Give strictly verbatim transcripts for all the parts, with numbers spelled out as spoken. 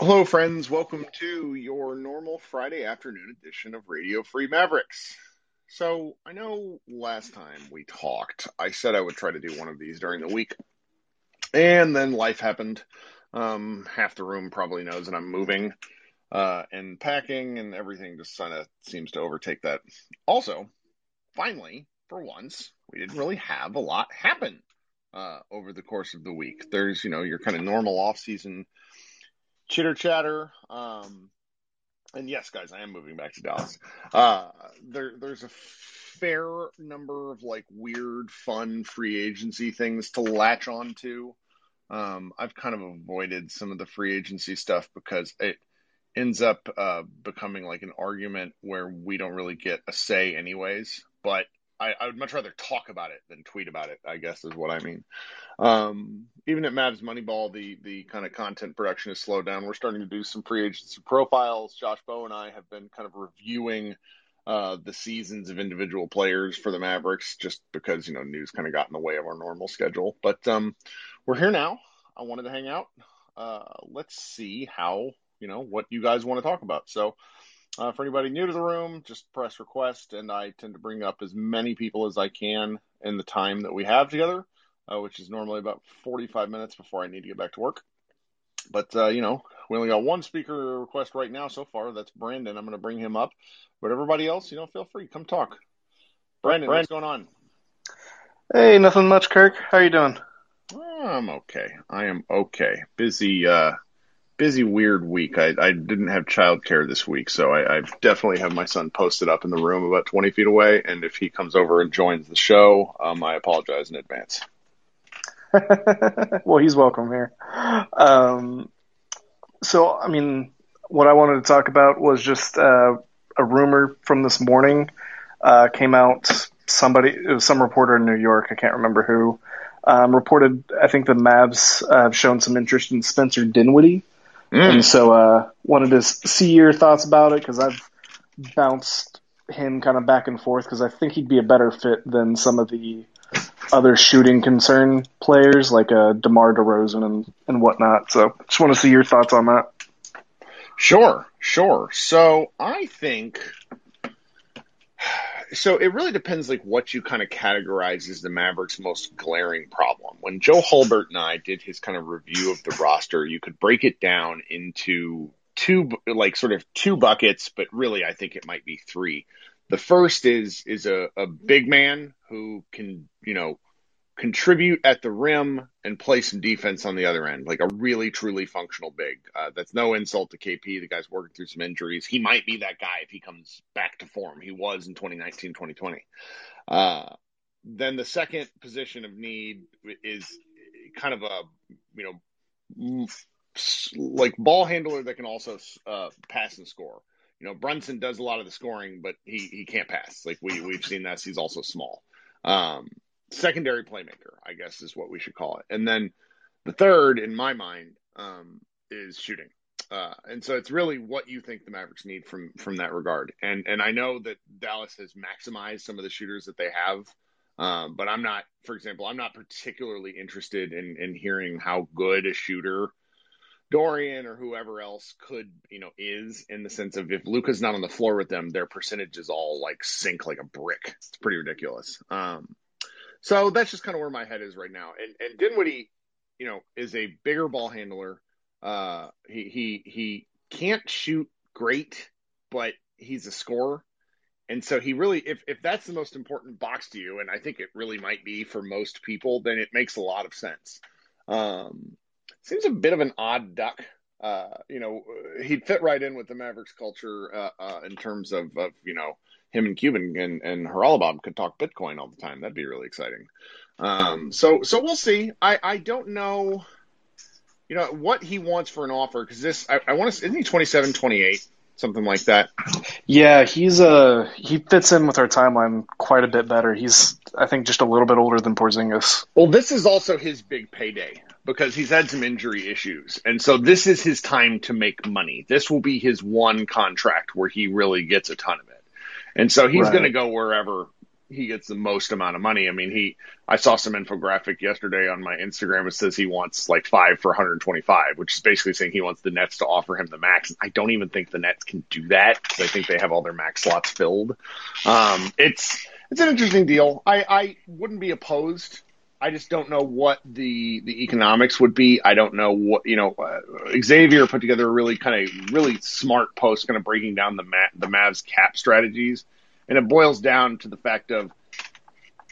Hello, friends. Welcome to your normal Friday afternoon edition of Radio Free Mavericks. So, I know last time we talked, I said I would try to do one of these during the week. And then life happened. Um, half the room probably knows that I'm moving uh, and packing, and everything just kind of seems to overtake that. Also, finally, for once, we didn't really have a lot happen uh, over the course of the week. There's, you know, your kind of normal off-season chitter chatter, um, and yes, guys, I am moving back to Dallas. Uh, there, there's a fair number of like weird, fun free agency things to latch on to. Um, I've kind of avoided some of the free agency stuff because it ends up uh, becoming like an argument where we don't really get a say, anyways. But I, I would much rather talk about it than tweet about it, I guess is what I mean. Um, even at Mavs Moneyball, the the kind of content production has slowed down. We're starting to do some free agency profiles. Josh Bow and I have been kind of reviewing uh, the seasons of individual players for the Mavericks just because, you know, news kind of got in the way of our normal schedule. But um, we're here now. I wanted to hang out. Uh, let's see how, you know, what you guys want to talk about. So, Uh, for anybody new to the room, just press request, and I tend to bring up as many people as I can in the time that we have together, uh, which is normally about forty-five minutes before I need to get back to work. But, uh, you know, we only got one speaker request right now so far. That's Brandon. I'm going to bring him up. But everybody else, you know, feel free. Come talk. Brandon, Brandon. What's going on? Hey, nothing much, Kirk. How are you doing? I'm okay. I am okay. Busy, uh... Busy, weird week. I, I didn't have childcare this week, so I, I definitely have my son posted up in the room about twenty feet away, and if he comes over and joins the show, um, I apologize in advance. Well, he's welcome here. Um, so, I mean, what I wanted to talk about was just uh, a rumor from this morning. Uh, came out, somebody, it was some reporter in New York, I can't remember who, um, reported, I think the Mavs uh, have shown some interest in Spencer Dinwiddie. Mm. And so uh wanted to see your thoughts about it because I've bounced him kind of back and forth because I think he'd be a better fit than some of the other shooting concern players like uh, DeMar DeRozan and, and whatnot. So just want to see your thoughts on that. Sure, sure. So I think – so it really depends like what you kind of categorize as the Mavericks' most glaring problem. When Joe Hulbert and I did his kind of review of the roster, you could break it down into two, like sort of two buckets, but really I think it might be three. The first is is a, a big man who can, you know, contribute at the rim and play some defense on the other end, like a really, truly functional big. Uh, that's no insult to K P. The guy's working through some injuries. He might be that guy if he comes back to form. He was in twenty nineteen, twenty twenty. Uh, then the second position of need is kind of a, you know, like ball handler that can also uh, pass and score. You know, Brunson does a lot of the scoring, but he, he can't pass. Like we, we've seen that. He's also small. Um, Secondary playmaker, I guess, is what we should call it. And then the third, in my mind, um, is shooting. Uh, and so it's really what you think the Mavericks need from from that regard. And and I know that Dallas has maximized some of the shooters that they have, um, but I'm not, for example, I'm not particularly interested in in hearing how good a shooter Dorian or whoever else could, you know, is in the sense of if Luka's not on the floor with them, their percentages all like sink like a brick. It's pretty ridiculous. Um So that's just kind of where my head is right now. And and Dinwiddie, you know, is a bigger ball handler. Uh, he he he can't shoot great, but he's a scorer. And so he really, if if that's the most important box to you, and I think it really might be for most people, then it makes a lot of sense. Um, seems a bit of an odd duck. Uh, you know, he'd fit right in with the Mavericks culture uh, uh, in terms of, of, you know, him and Cuban and, and Haralabob could talk Bitcoin all the time. That'd be really exciting. Um, so so we'll see. I, I don't know, you know, what he wants for an offer because this I, I want to isn't he twenty-seven, twenty-eight, something like that? Yeah, he's uh he fits in with our timeline quite a bit better. He's I think just a little bit older than Porzingis. Well, this is also his big payday because he's had some injury issues, and so this is his time to make money. This will be his one contract where he really gets a ton of it. And so he's right. going to go wherever he gets the most amount of money. I mean, he I saw some infographic yesterday on my Instagram. It says he wants like five for one twenty-five, which is basically saying he wants the Nets to offer him the max. I don't even think the Nets can do that because I think they have all their max slots filled. Um, it's it's an interesting deal. I, I wouldn't be opposed. I just don't know what the, the economics would be. I don't know what, you know, uh, Xavier put together a really kind of really smart post kind of breaking down the Ma- the Mavs cap strategies. And it boils down to the fact of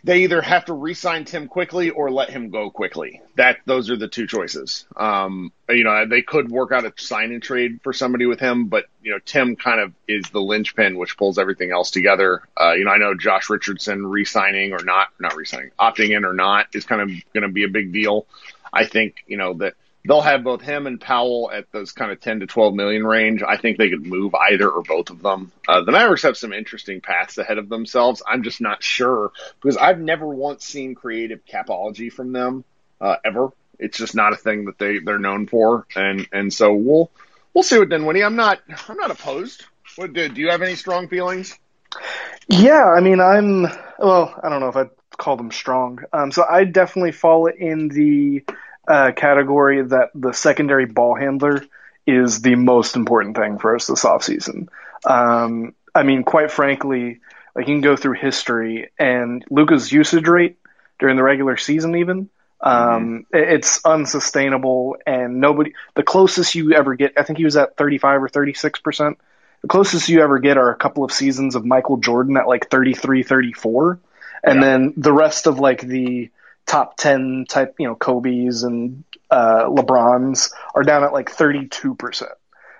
they either have to re-sign Tim quickly or let him go quickly. That those are the two choices. Um, you know, they could work out a sign and trade for somebody with him, but you know, Tim kind of is the linchpin which pulls everything else together. Uh, you know, I know Josh Richardson re-signing or not, not re-signing, opting in or not is kind of going to be a big deal. I think you know that they'll have both him and Powell at those kind of ten to twelve million range. I think they could move either or both of them. Uh, the Mavericks have some interesting paths ahead of themselves. I'm just not sure because I've never once seen creative capology from them uh, ever. It's just not a thing that they they're known for. And and so we'll we'll see what Dinwiddie. I'm not I'm not opposed. What do, do you have any strong feelings? Yeah, I mean I'm well. I don't know if I'd call them strong. Um, so I definitely fall in the Uh, category that the secondary ball handler is the most important thing for us this offseason. Um, I mean, quite frankly, like you can go through history and Luka's usage rate during the regular season, even um, mm-hmm. it's unsustainable. And nobody, the closest you ever get, I think he was at thirty-five or thirty-six percent. The closest you ever get are a couple of seasons of Michael Jordan at like thirty-three, thirty-four. And yeah. then the rest of like the top ten type, you know, Kobe's and uh, LeBron's are down at like thirty-two percent.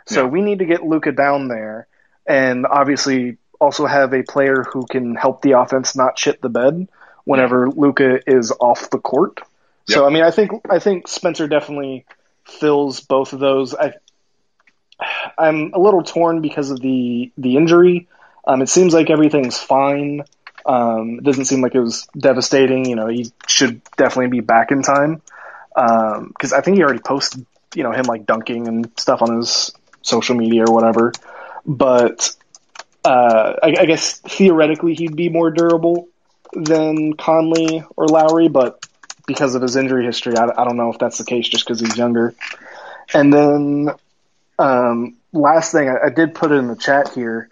So yeah. we need to get Luka down there and obviously also have a player who can help the offense not shit the bed whenever yeah. Luka is off the court. Yep. So, I mean, I think I think Spencer definitely fills both of those. I, I'm a little torn because of the, the injury. Um, it seems like everything's fine. Um, it doesn't seem like it was devastating. You know, he should definitely be back in time. Um, cause I think he already posted, you know, him like dunking and stuff on his social media or whatever. But, uh, I, I guess theoretically he'd be more durable than Conley or Lowry, but because of his injury history, I, I don't know if that's the case just cause he's younger. And then, um, last thing I, I did put it in the chat here.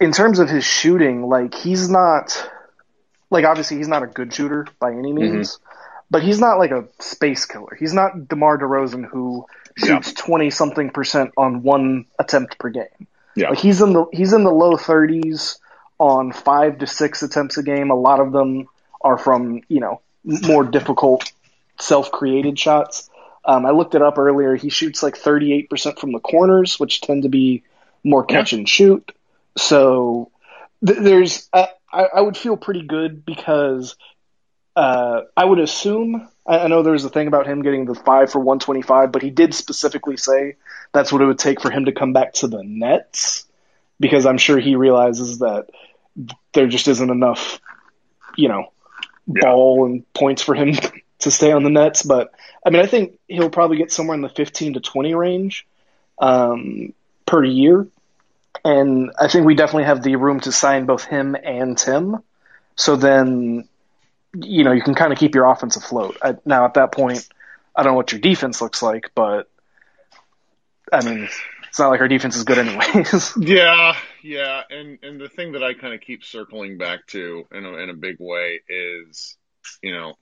In terms of his shooting, like he's not, like obviously he's not a good shooter by any means, mm-hmm. but he's not like a space killer. He's not DeMar DeRozan who shoots twenty yeah. something percent on one attempt per game. Yeah, like he's in the he's in the low thirties on five to six attempts a game. A lot of them are from you know more difficult self created shots. Um, I looked it up earlier. He shoots like thirty eight percent from the corners, which tend to be more catch yeah. and shoot. So th- there's, uh, I, I would feel pretty good because uh, I would assume, I, I know there was a thing about him getting the five for one twenty-five, but he did specifically say that's what it would take for him to come back to the Nets because I'm sure he realizes that there just isn't enough, you know, yeah. ball and points for him to stay on the Nets. But I mean, I think he'll probably get somewhere in the fifteen to twenty range um, per year. And I think we definitely have the room to sign both him and Tim. So then, you know, you can kind of keep your offense afloat. I, now, at that point, I don't know what your defense looks like, but, I mean, it's not like our defense is good anyways. yeah, yeah. And, and the thing that I kind of keep circling back to in a, in a big way is, you know,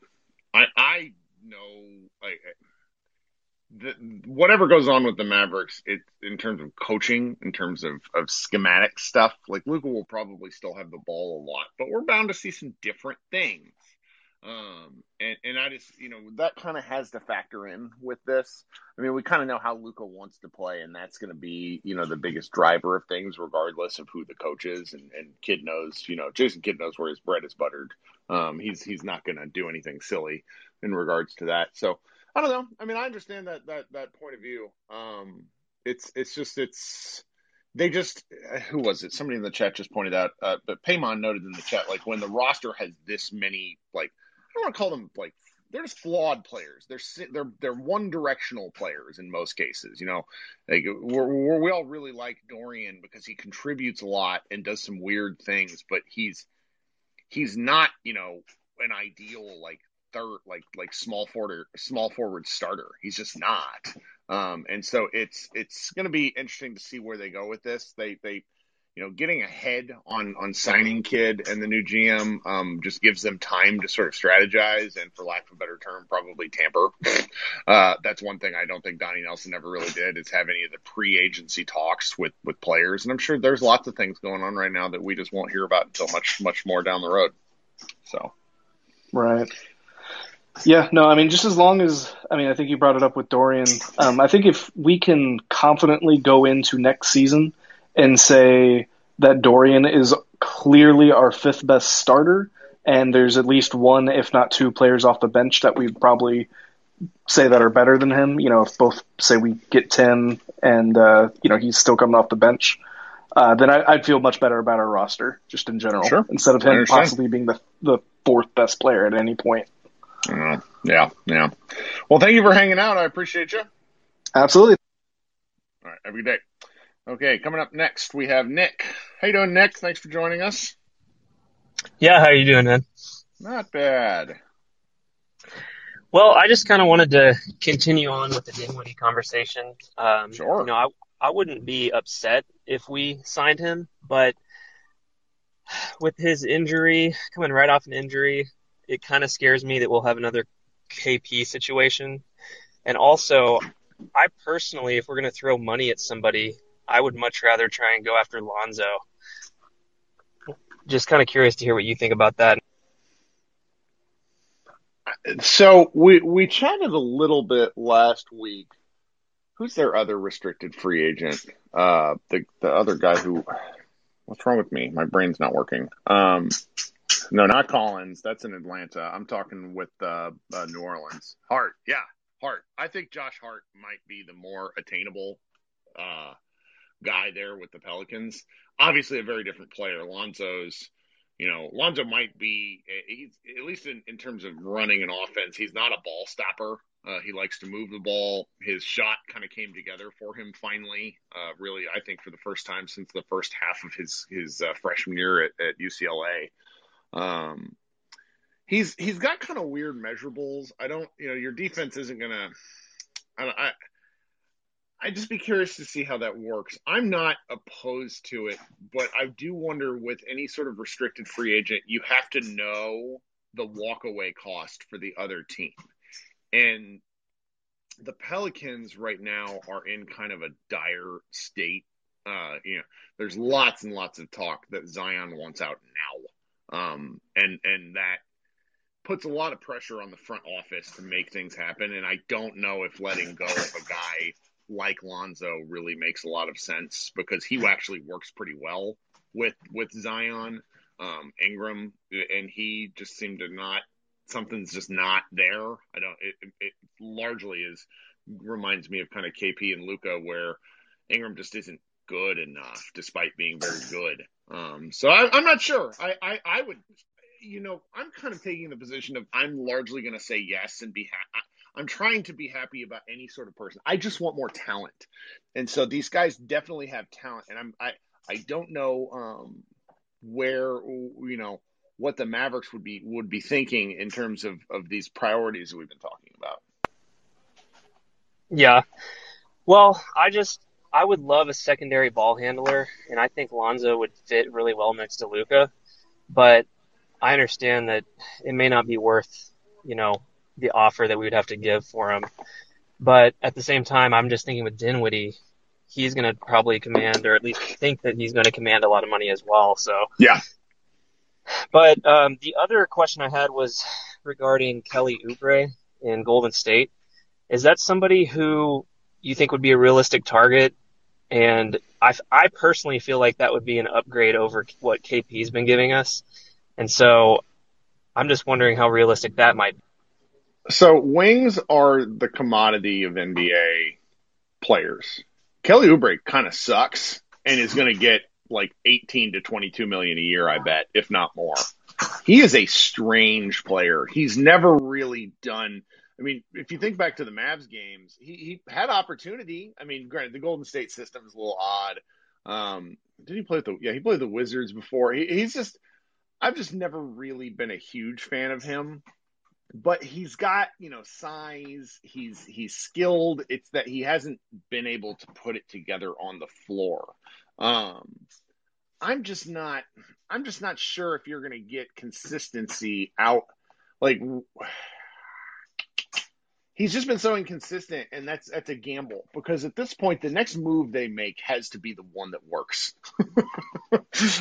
I, I know I, – The, whatever goes on with the Mavericks, it in terms of coaching, in terms of, of schematic stuff, like Luka will probably still have the ball a lot, but we're bound to see some different things. Um, and, and I just, you know, that kind of has to factor in with this. I mean, we kind of know how Luka wants to play, and that's going to be, you know, the biggest driver of things, regardless of who the coach is. And, and Kidd knows, you know, Jason Kidd knows where his bread is buttered. Um, he's, he's not going to do anything silly in regards to that. So, I don't know. I mean, I understand that that that point of view. Um, it's it's just it's they just who was it? Somebody in the chat just pointed out. Uh, but Paymon noted in the chat like when the roster has this many like I don't want to call them like they're just flawed players. They're they're they're one directional players in most cases. You know, like we're, we're, we all really like Dorian because he contributes a lot and does some weird things, but he's he's not, you know, an ideal like third, like like small forward, small forward starter. He's just not. Um, and so it's it's going to be interesting to see where they go with this. They they, you know, getting ahead on on signing Kidd and the new G M um, just gives them time to sort of strategize and, for lack of a better term, probably tamper. uh, that's one thing I don't think Donnie Nelson ever really did, is have any of the pre-agency talks with with players. And I'm sure there's lots of things going on right now that we just won't hear about until much much more down the road. So, right. Yeah, no, I mean, just as long as, I mean, I think you brought it up with Dorian. Um, I think if we can confidently go into next season and say that Dorian is clearly our fifth best starter, and there's at least one, if not two, players off the bench that we'd probably say that are better than him. You know, if both say we get Tim and, uh, you know, he's still coming off the bench, uh, then I, I'd feel much better about our roster just in general. Sure. Instead of him possibly being the, the fourth best player at any point. Uh, yeah, yeah. Well, thank you for hanging out. I appreciate you. Absolutely. All right, have a good day. Okay, coming up next, we have Nick. How you doing, Nick? Thanks for joining us. Yeah, how you doing, man? Not bad. Well, I just kind of wanted to continue on with the Dinwiddie conversation. Um, sure. You know, I, I wouldn't be upset if we signed him, but with his injury, coming right off an injury, it kind of scares me that we'll have another K P situation. And also, I personally, if we're going to throw money at somebody, I would much rather try and go after Lonzo. Just kind of curious to hear what you think about that. So we we chatted a little bit last week. Who's their other restricted free agent? Uh, the the other guy who – what's wrong with me? My brain's not working. Um No, not Collins. That's in Atlanta. I'm talking with uh, uh, New Orleans. Hart. Yeah, Hart. I think Josh Hart might be the more attainable uh, guy there with the Pelicans. Obviously a very different player. Lonzo's, you know, Lonzo might be, he's, at least in, in terms of running an offense, he's not a ball stopper. Uh, he likes to move the ball. His shot kind of came together for him finally, uh, really, I think for the first time since the first half of his, his uh, freshman year at, at U C L A. Um, he's, he's got kind of weird measurables. I don't, you know, your defense isn't going to, I, I just be curious to see how that works. I'm not opposed to it, but I do wonder with any sort of restricted free agent, you have to know the walkaway cost for the other team. And the Pelicans right now are in kind of a dire state. Uh, you know, there's lots and lots of talk that Zion wants out now. Um, and, and that puts a lot of pressure on the front office to make things happen. And I don't know if letting go of a guy like Lonzo really makes a lot of sense, because he actually works pretty well with, with Zion, um, Ingram, and he just seemed to not, something's just not there. I don't, it, it largely is, reminds me of kind of K P and Luka, where Ingram just isn't good enough despite being very good. Um, so I, I'm not sure. I, I, I would, you know, I'm kind of taking the position of I'm largely going to say yes and be happy. I'm trying to be happy about any sort of person. I just want more talent. And so these guys definitely have talent. And I'm, I, I don't know um, where, you know, what the Mavericks would be, would be thinking in terms of, of these priorities that we've been talking about. Yeah. Well, I just, I would love a secondary ball handler, and I think Lonzo would fit really well next to Luka. But I understand that it may not be worth, you know, the offer that we would have to give for him. But at the same time, I'm just thinking with Dinwiddie, he's going to probably command, or at least think that he's going to command a lot of money as well. So yeah. But um, the other question I had was regarding Kelly Oubre in Golden State. Is that somebody who you think would be a realistic target? And I, I personally feel like that would be an upgrade over what K P's been giving us. And so I'm just wondering how realistic that might be. So wings are the commodity of N B A players. Kelly Oubre kind of sucks and is going to get like eighteen to twenty-two million a year, I bet, if not more. He is a strange player. He's never really done – I mean, if you think back to the Mavs games, he, he had opportunity. I mean, granted, the Golden State system is a little odd. Um, did he play with the? Yeah, he played with the Wizards before. He, he's just I've just never really been a huge fan of him. But he's got, you know, size, he's he's skilled. It's that he hasn't been able to put it together on the floor. Um, I'm just not I'm just not sure if you're going to get consistency out. Like, he's just been so inconsistent, and that's that's a gamble. Because at this point, the next move they make has to be the one that works.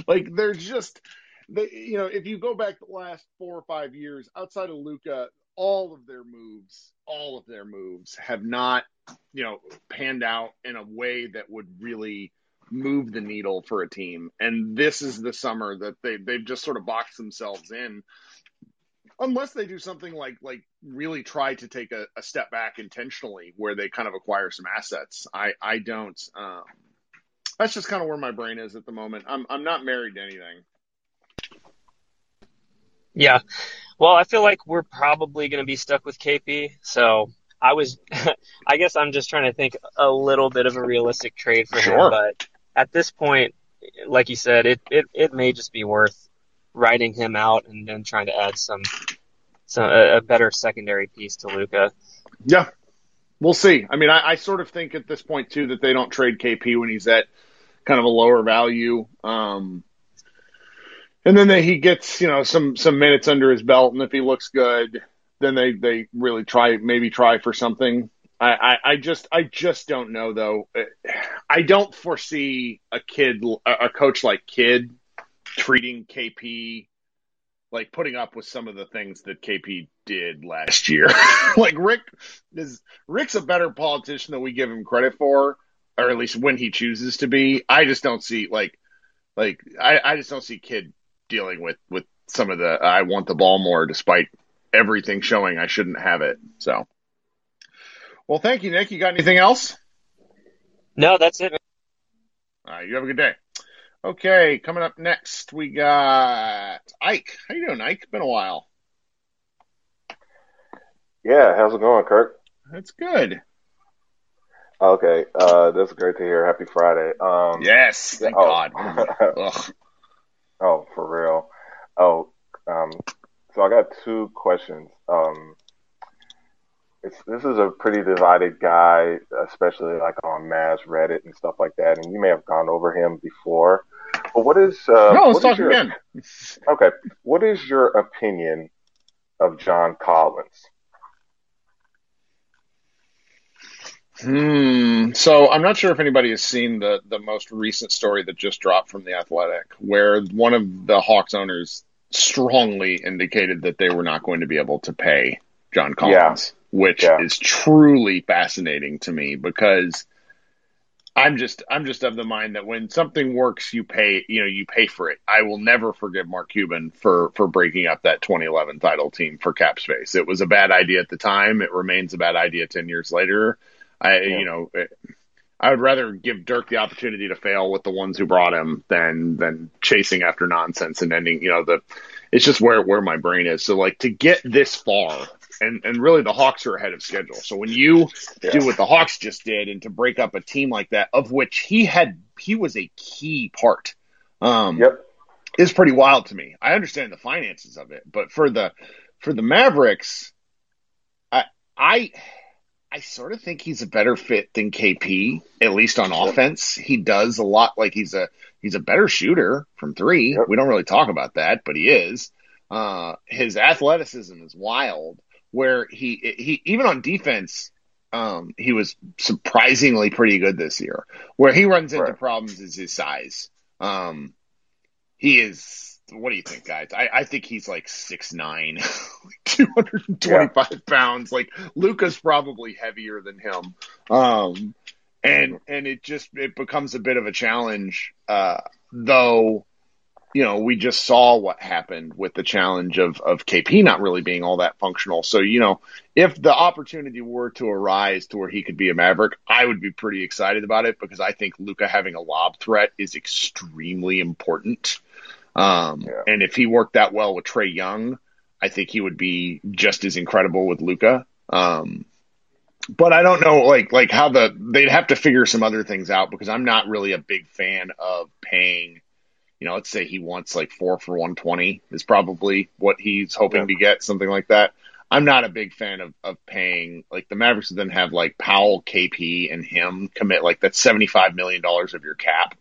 Like, they're just... They, you know, if you go back the last four or five years, outside of Luka, all of their moves, all of their moves have not, you know, panned out in a way that would really move the needle for a team. And this is the summer that they, they've just sort of boxed themselves in. Unless they do something like like really try to take a, a step back intentionally where they kind of acquire some assets. I, I don't. Um, that's just kind of where my brain is at the moment. I'm I'm not married to anything. Yeah. Well, I feel like we're probably going to be stuck with K P. So I was, I guess I'm just trying to think a little bit of a realistic trade for sure. him. But at this point, like you said, it, it, it may just be worth riding him out and then trying to add some, some, a, a better secondary piece to Luka. Yeah. We'll see. I mean, I, I sort of think at this point too, that they don't trade K P when he's at kind of a lower value. Um, And then they, he gets, you know, some, some minutes under his belt, and if he looks good, then they, they really try, maybe try for something. I, I, I just I just don't know, though. I don't foresee a kid, a coach like Kidd treating K P, like putting up with some of the things that K P did last year. Like Rick is Rick's a better politician than we give him credit for, or at least when he chooses to be. I just don't see like like I, I just don't see Kidd dealing with, with some of the, uh, I want the ball more despite everything showing I shouldn't have it. So, well, thank you, Nick. You got anything else? No, that's it. All right. You have a good day. Okay. Coming up next, we got Ike. How you doing, Ike? Been a while. Yeah. How's it going, Kirk? That's good. Okay. Uh, that's great to hear. Happy Friday. Um, yes. Thank oh. God. Ugh. Oh, for real. Oh, um, so I got two questions. Um, it's, this is a pretty divided guy, especially like on Mavs Reddit and stuff like that. And you may have gone over him before. But what is? Uh, no, let's talk your, again. Okay, what is your opinion of John Collins? Hmm. So I'm not sure if anybody has seen the, the most recent story that just dropped from The Athletic, where one of the Hawks owners strongly indicated that they were not going to be able to pay John Collins, yeah. which yeah. is truly fascinating to me, because I'm just I'm just of the mind that when something works, you pay you know you pay for it. I will never forgive Mark Cuban for for breaking up that twenty eleven title team for cap space. It was a bad idea at the time. It remains a bad idea ten years later. I, yeah. you know, I would rather give Dirk the opportunity to fail with the ones who brought him than, than chasing after nonsense and ending, you know, the, it's just where, where my brain is. So like to get this far and, and really the Hawks are ahead of schedule. So when you yeah. do what the Hawks just did and to break up a team like that, of which he had, he was a key part, um, yep. is pretty wild to me. I understand the finances of it, but for the, for the Mavericks, I, I, I sort of think he's a better fit than K P, at least on offense. He does a lot. Like he's a he's a better shooter from three. We don't really talk about that, but he is. Uh, his athleticism is wild. Where he he even on defense, um, he was surprisingly pretty good this year. Where he runs into right. problems is his size. Um, he is. What do you think, guys? I, I think he's like six nine, two hundred twenty-five yeah. pounds. Like Luka's probably heavier than him. Um, and, and it just, it becomes a bit of a challenge, uh, though, you know, we just saw what happened with the challenge of, of K P not really being all that functional. So, you know, if the opportunity were to arise to where he could be a Maverick, I would be pretty excited about it, because I think Luka having a lob threat is extremely important. Um, yeah. And if he worked that well with Trey Young, I think he would be just as incredible with Luka. Um, but I don't know, like, like how the, they'd have to figure some other things out, because I'm not really a big fan of paying, you know, let's say he wants like four for one twenty is probably what he's hoping yeah. to get, something like that. I'm not a big fan of, of paying, like the Mavericks would then have like Powell, K P, and him commit like that's seventy-five million dollars of your cap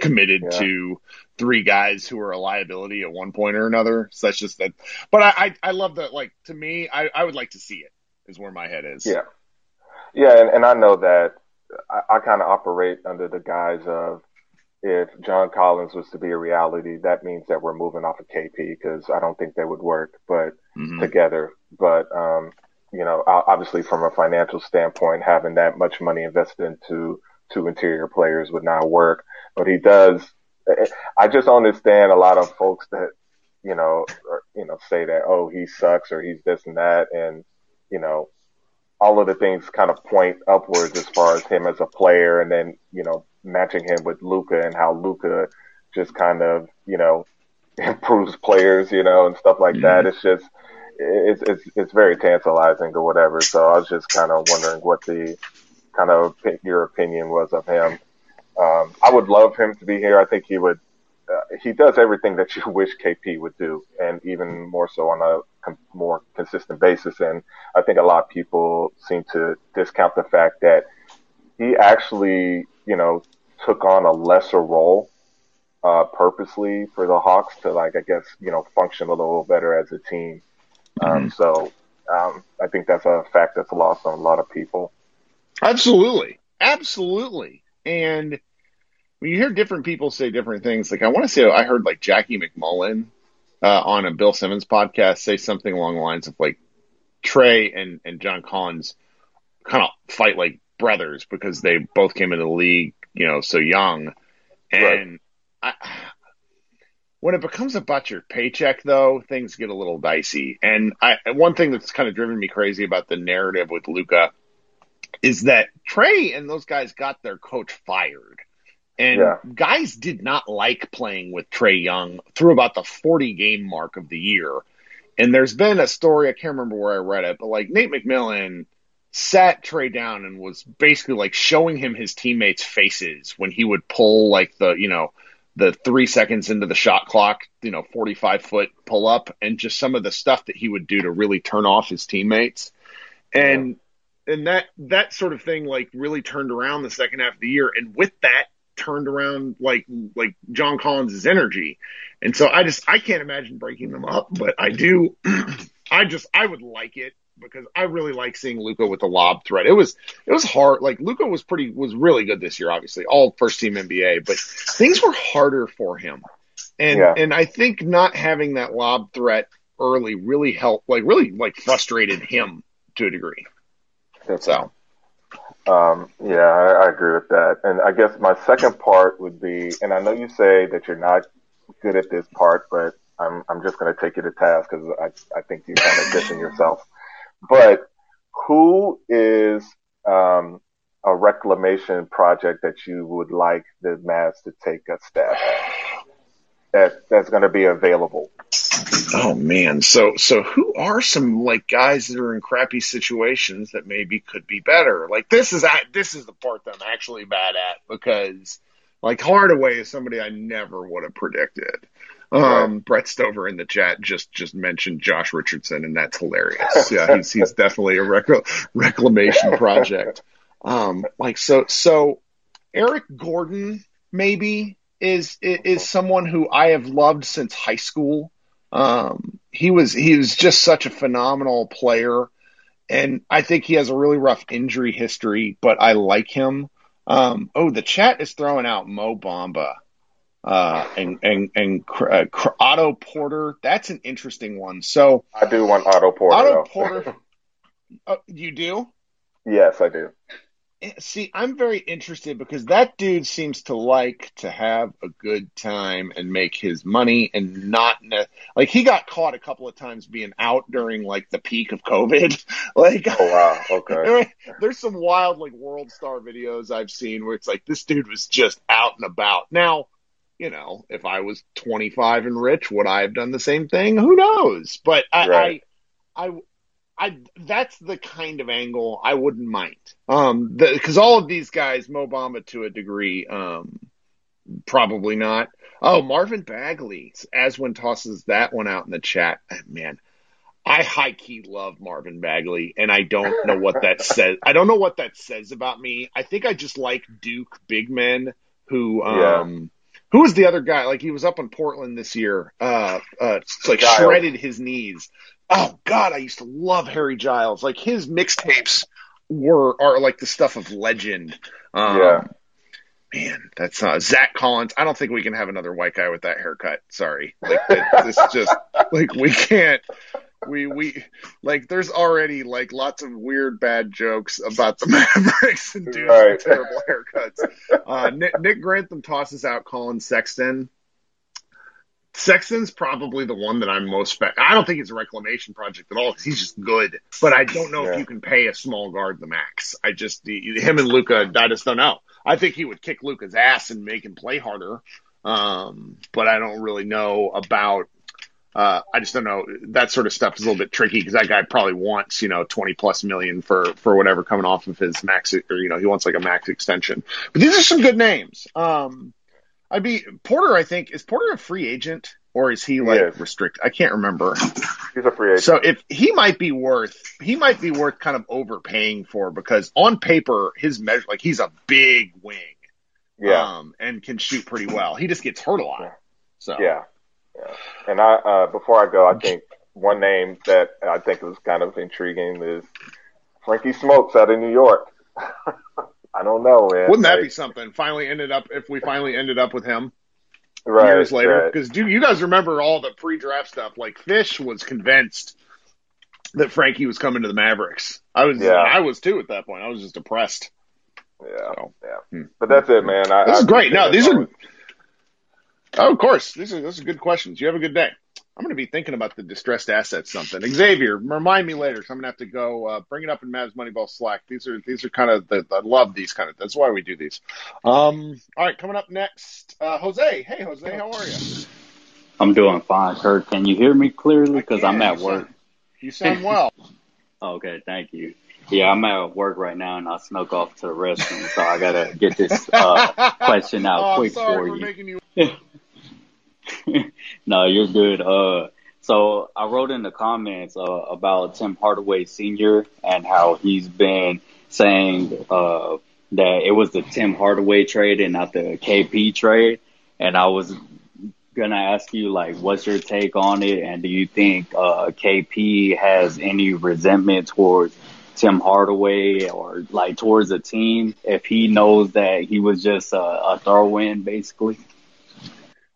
committed yeah. to three guys who are a liability at one point or another. So that's just that. But I, I, I love that. Like to me, I, I would like to see it is where my head is. Yeah. Yeah. And, and I know that I, I kind of operate under the guise of, if John Collins was to be a reality, that means that we're moving off of K P because I don't think they would work, but mm-hmm. together. But, um, you know, obviously from a financial standpoint, having that much money invested into two interior players would not work. But he does. I just understand a lot of folks that, you know, or, you know, say that, oh, he sucks or he's this and that. And, you know, all of the things kind of point upwards as far as him as a player. And then, you know, matching him with Luka and how Luka just kind of, you know, improves players, you know, and stuff like yeah. that. It's just, it's, it's, it's very tantalizing or whatever. So I was just kind of wondering what the kind of your opinion was of him. Um, I would love him to be here. I think he would, uh, he does everything that you wish K P would do, and even more so on a com- more consistent basis. And I think a lot of people seem to discount the fact that he actually, you know, took on a lesser role uh, purposely for the Hawks to, like, I guess, you know, function a little better as a team. Um, mm-hmm. So um, I think that's a fact that's lost on a lot of people. Absolutely. Absolutely. And when you hear different people say different things, like I want to say I heard, like, Jackie McMullen uh, on a Bill Simmons podcast say something along the lines of, like, Trey and, and John Collins kind of fight, like, brothers because they both came into the league, you know, so young. And right. I, when it becomes about your paycheck, though, things get a little dicey. And I, one thing that's kind of driven me crazy about the narrative with Luka is that Trey and those guys got their coach fired. And yeah. guys did not like playing with Trey Young through about the forty-game mark of the year. And there's been a story, I can't remember where I read it, but, like, Nate McMillan sat Trey down and was basically, like, showing him his teammates' faces when he would pull, like, the, you know, the three seconds into the shot clock, you know, forty-five foot pull up, and just some of the stuff that he would do to really turn off his teammates. And yeah. and that that sort of thing, like, really turned around the second half of the year, and with that turned around like like John Collins' energy. And so I just I can't imagine breaking them up, but I do I just I would like it, because I really like seeing Luka with the lob threat. It was it was hard. Like, Luka was pretty was really good this year, obviously, all first team N B A, but things were harder for him. And yeah. and I think not having that lob threat early really helped, like, really, like, frustrated him to a degree. So um, yeah, I, I agree with that. And I guess my second part would be, and I know you say that you're not good at this part, but I'm I'm just going to take you to task because I I think you're kind of dissing yourself. But who is um, a reclamation project that you would like the Mavs to take a stab at? That that's going to be available. Oh man, so so who are some, like, guys that are in crappy situations that maybe could be better? Like, this is I, this is the part that I'm actually bad at, because, like, Hardaway is somebody I never would have predicted. Um, Brett Stover in the chat just, just mentioned Josh Richardson, and that's hilarious. Yeah, he's he's definitely a rec- reclamation project. Um, like so so, Eric Gordon maybe is is someone who I have loved since high school. Um, he was he was just such a phenomenal player, and I think he has a really rough injury history, but I like him. Um, oh, the chat is throwing out Mo Bamba. Uh, and and and uh, Otto Porter, that's an interesting one. So I do want Otto Porter. Otto Porter, uh, you do? Yes, I do. See, I'm very interested because that dude seems to like to have a good time and make his money and not ne- like he got caught a couple of times being out during, like, the peak of COVID. Like, oh wow, okay. There's some wild, like, World Star videos I've seen where it's like this dude was just out and about now. You know, if I was twenty-five and rich, would I have done the same thing? Who knows? But I, right. I, I, I, that's the kind of angle I wouldn't mind. Um, because all of these guys, Mo Bamba to a degree, um, probably not. Oh, Marvin Bagley. Aswin tosses that one out in the chat. Man, I high-key love Marvin Bagley, and I don't know what that says. I don't know what that says about me. I think I just like Duke big men who um, yeah. – who was the other guy? Like, he was up in Portland this year, uh, uh, like Giles. Shredded his knees. Oh, God, I used to love Harry Giles. Like, his mixtapes were are like the stuff of legend. Um, yeah. Man, that's uh, Zach Collins. I don't think we can have another white guy with that haircut. Sorry, like it's just like we can't. We we like there's already like lots of weird bad jokes about the Mavericks and dudes right. with terrible haircuts. Uh, Nick, Nick Grantham tosses out Colin Sexton. Sexton's probably the one that I'm most. Spe- I don't think it's a reclamation project at all because he's just good. But I don't know yeah. if you can pay a small guard the max. I just him and Luka. I just don't know. I think he would kick Luka's ass and make him play harder, um, but I don't really know about uh, – I just don't know. That sort of stuff is a little bit tricky because that guy probably wants, you know, twenty-plus million for, for whatever coming off of his max – or, you know, he wants like a max extension. But these are some good names. Um, I'd be – Porter, I think – is Porter a free agent or is he like yes. restricted? I can't remember. He's a free agent. So if he might be worth he might be worth kind of overpaying for because on paper his measure like he's a big wing. Yeah. Um, and can shoot pretty well. He just gets hurt a lot. Yeah. So yeah. yeah. And I uh, before I go, I think one name that I think is kind of intriguing is Frankie Smokes out of New York. I don't know, man. Wouldn't that like, be something? Finally ended up if we finally ended up with him. Right, years later, because right. do you guys remember all the pre-draft stuff? Like Fish was convinced that Frankie was coming to the Mavericks. I was, yeah. I was too at that point. I was just depressed. Yeah, so. yeah. But that's it, man. I, this I is great. No, these are. Oh, of course, this is this is good questions. You have a good day. I'm going to be thinking about the distressed assets something. Xavier, remind me later. So I'm going to have to go uh, bring it up in Mavs Moneyball Slack. These are these are kind of the I love these kind of. That's why we do these. Um, all right, coming up next, uh, Jose. Hey, Jose, how are you? I'm doing fine, Kurt. Can you hear me clearly? Because I'm at you work. Sound, you sound well. Okay, thank you. Yeah, I'm at work right now, and I snuck off to the restroom, so I gotta get this uh, question out oh, quick sorry for, for you. Making you- No, you're good. Uh, so I wrote in the comments uh, about Tim Hardaway Senior and how he's been saying uh, that it was the Tim Hardaway trade and not the K P trade. And I was going to ask you, like, what's your take on it? And do you think uh, K P has any resentment towards Tim Hardaway or, like, towards the team if he knows that he was just a, a throw-in, basically?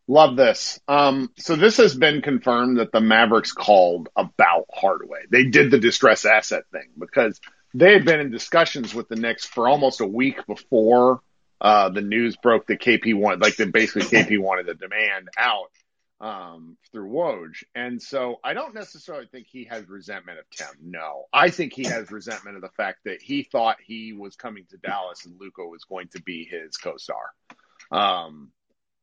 Love this. Um, so this has been confirmed that the Mavericks called about Hardaway. They did the distress asset thing because they had been in discussions with the Knicks for almost a week before uh, the news broke that K P wanted, like that basically K P wanted the demand out um, through Woj. And so I don't necessarily think he has resentment of Tim. No, I think he has resentment of the fact that he thought he was coming to Dallas and Luka was going to be his co-star. Um,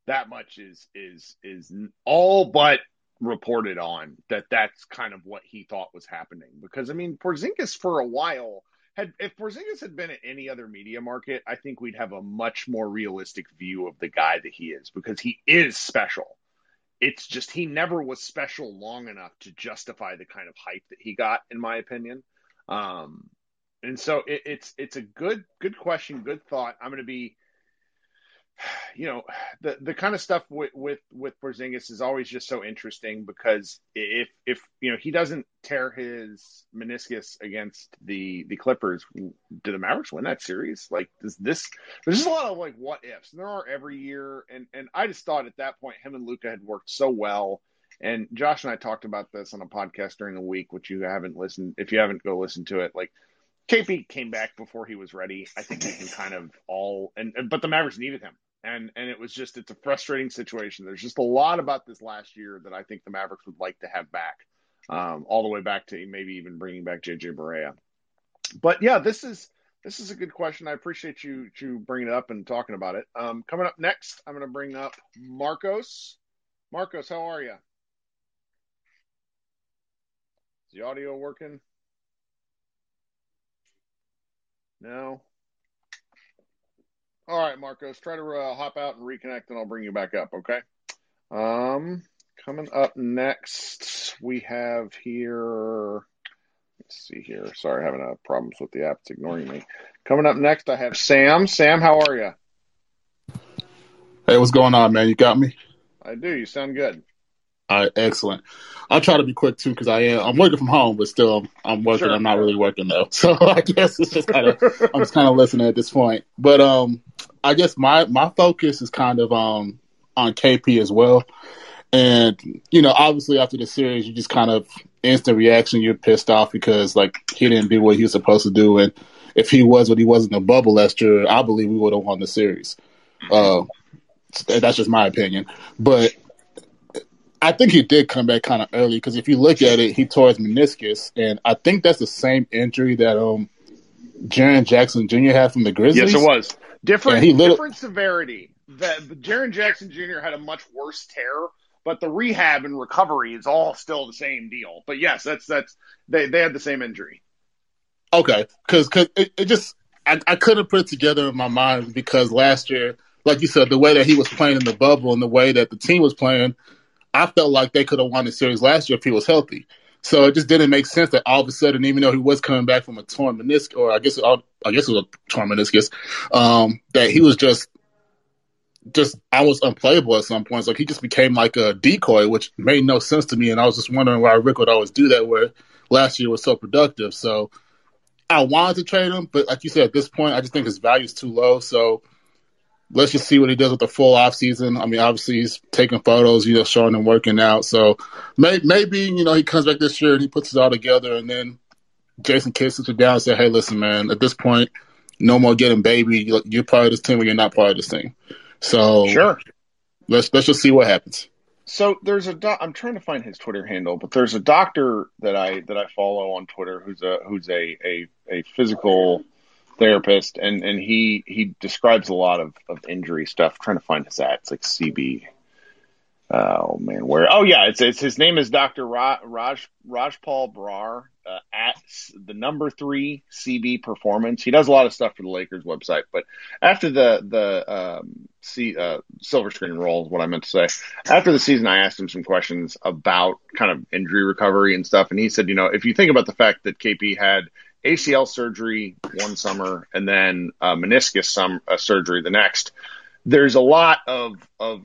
That much is is is all but reported on that that's kind of what he thought was happening. Because, I mean, Porzingis for a while, had if Porzingis had been at any other media market, I think we'd have a much more realistic view of the guy that he is. Because he is special. It's just he never was special long enough to justify the kind of hype that he got, in my opinion. Um, and so it, it's it's a good good question, good thought. I'm going to be... You know, the the kind of stuff with, with with Porzingis is always just so interesting because if if you know he doesn't tear his meniscus against the the Clippers, do the Mavericks win that series? Like, does this? There's just a lot of like what ifs. There are every year, and and I just thought at that point him and Luka had worked so well. And Josh and I talked about this on a podcast during the week, which you haven't listened. If you haven't, go listen to it. Like. K P came back before he was ready. I think we can kind of all, and but the Mavericks needed him, and and it was just it's a frustrating situation. There's just a lot about this last year that I think the Mavericks would like to have back, um, all the way back to maybe even bringing back J J Barea. But yeah, this is this is a good question. I appreciate you you bringing it up and talking about it. Um, coming up next, I'm going to bring up Marcos. Marcos, how are you? Is the audio working? No. All right, Marcos, try to uh, hop out and reconnect, and I'll bring you back up, okay? Um, coming up next, we have here. Let's see here. Sorry, having uh, problems with the app. It's ignoring me. Coming up next, I have Sam. Sam, how are you? Hey, what's going on, man? You got me? I do. You sound good. All right, excellent. I'll try to be quick, too, because I am, I'm working from home, but still I'm working. Sure. I'm not really working, though. So I guess it's just kind of – I'm just kind of listening at this point. But um, I guess my, my focus is kind of um on K P as well. And, you know, obviously after the series, you just kind of instant reaction. You're pissed off because, like, he didn't do what he was supposed to do. And if he was what he was in the bubble last year, I believe we would have won the series. Uh, that's just my opinion. But I think he did come back kind of early because if you look at it, he tore his meniscus. And I think that's the same injury that um Jaren Jackson Junior had from the Grizzlies. Yes, it was. Different, little- different severity. That Jaren Jackson Junior had a much worse tear. But the rehab and recovery is all still the same deal. But yes, that's that's they, they had the same injury. Okay, because it, it just I, I couldn't put it together in my mind because last year, like you said, the way that he was playing in the bubble and the way that the team was playing, I felt like they could have won the series last year if he was healthy. So it just didn't make sense that all of a sudden, even though he was coming back from a torn meniscus, or I guess I guess it was a torn meniscus, um, that he was just. Just I was unplayable at some points. Like he just became like a decoy, which made no sense to me. And I was just wondering why Rick would always do that, where last year was so productive. So I wanted to trade him, but like you said, at this point, I just think his value is too low. So let's just see what he does with the full off season. I mean, obviously he's taking photos, you know, showing him working out. So may- maybe you know he comes back this year and he puts it all together, and then Jason Kidd sits him down and says, "Hey, listen, man, at this point, no more getting baby. You're part of this team, or you're not part of this team." So sure, let's let's just see what happens. So there's a doc, I'm trying to find his Twitter handle, but there's a doctor that I that I follow on Twitter who's a who's a a, a physical therapist, and, and he he describes a lot of, of injury stuff. I'm trying to find his at it's like C B. Oh man, where? Oh yeah, it's it's his name is Doctor Ra, Raj Rajpal Brar uh, at the number three C B Performance. He does a lot of stuff for the Lakers website, but after the the um, C, uh, silver screen roll is what I meant to say. After the season, I asked him some questions about kind of injury recovery and stuff, and he said, you know, if you think about the fact that K P had A C L surgery one summer and then uh, meniscus some uh, surgery the next, there's a lot of of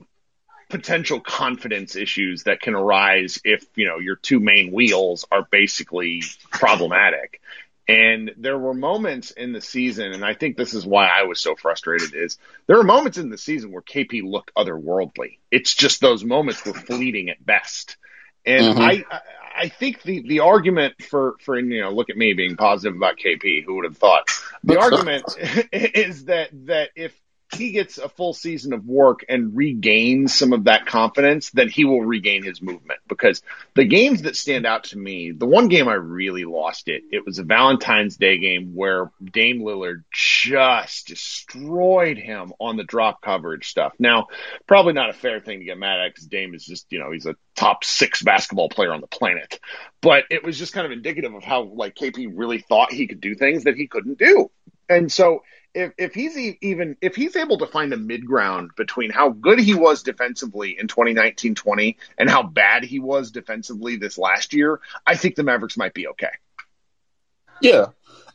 potential confidence issues that can arise if, you know, your two main wheels are basically problematic. And there were moments in the season, and I think this is why I was so frustrated, is there were moments in the season where K P looked otherworldly. It's just those moments were fleeting at best. And mm-hmm. I, I I think the, the argument for, for, you know, look at me being positive about K P, who would have thought? The argument is that that if he gets a full season of work and regains some of that confidence, then he will regain his movement. Because the games that stand out to me, the one game I really lost it, it was a Valentine's Day game where Dame Lillard just destroyed him on the drop coverage stuff. Now, probably not a fair thing to get mad at because Dame is just, you know, he's a top six basketball player on the planet. But it was just kind of indicative of how, like, K P really thought he could do things that he couldn't do. And so if if he's e- even if he's able to find a mid ground between how good he was defensively in twenty nineteen twenty and how bad he was defensively this last year, I think the Mavericks might be okay. Yeah.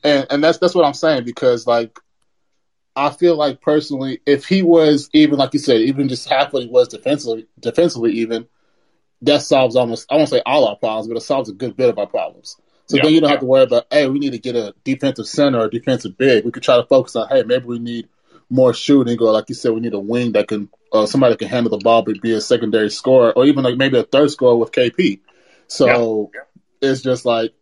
And and that's that's what I'm saying, because like I feel like personally if he was even like you said, even just half what he was defensively defensively even, that solves almost I won't say all our problems, but it solves a good bit of our problems. So yeah, then you don't yeah. have to worry about, hey, we need to get a defensive center or a defensive big. We could try to focus on, hey, maybe we need more shooting, or like you said, we need a wing that can uh, somebody that can handle the ball but be a secondary scorer, or even like maybe a third scorer with K P. So yeah. Yeah. It's just like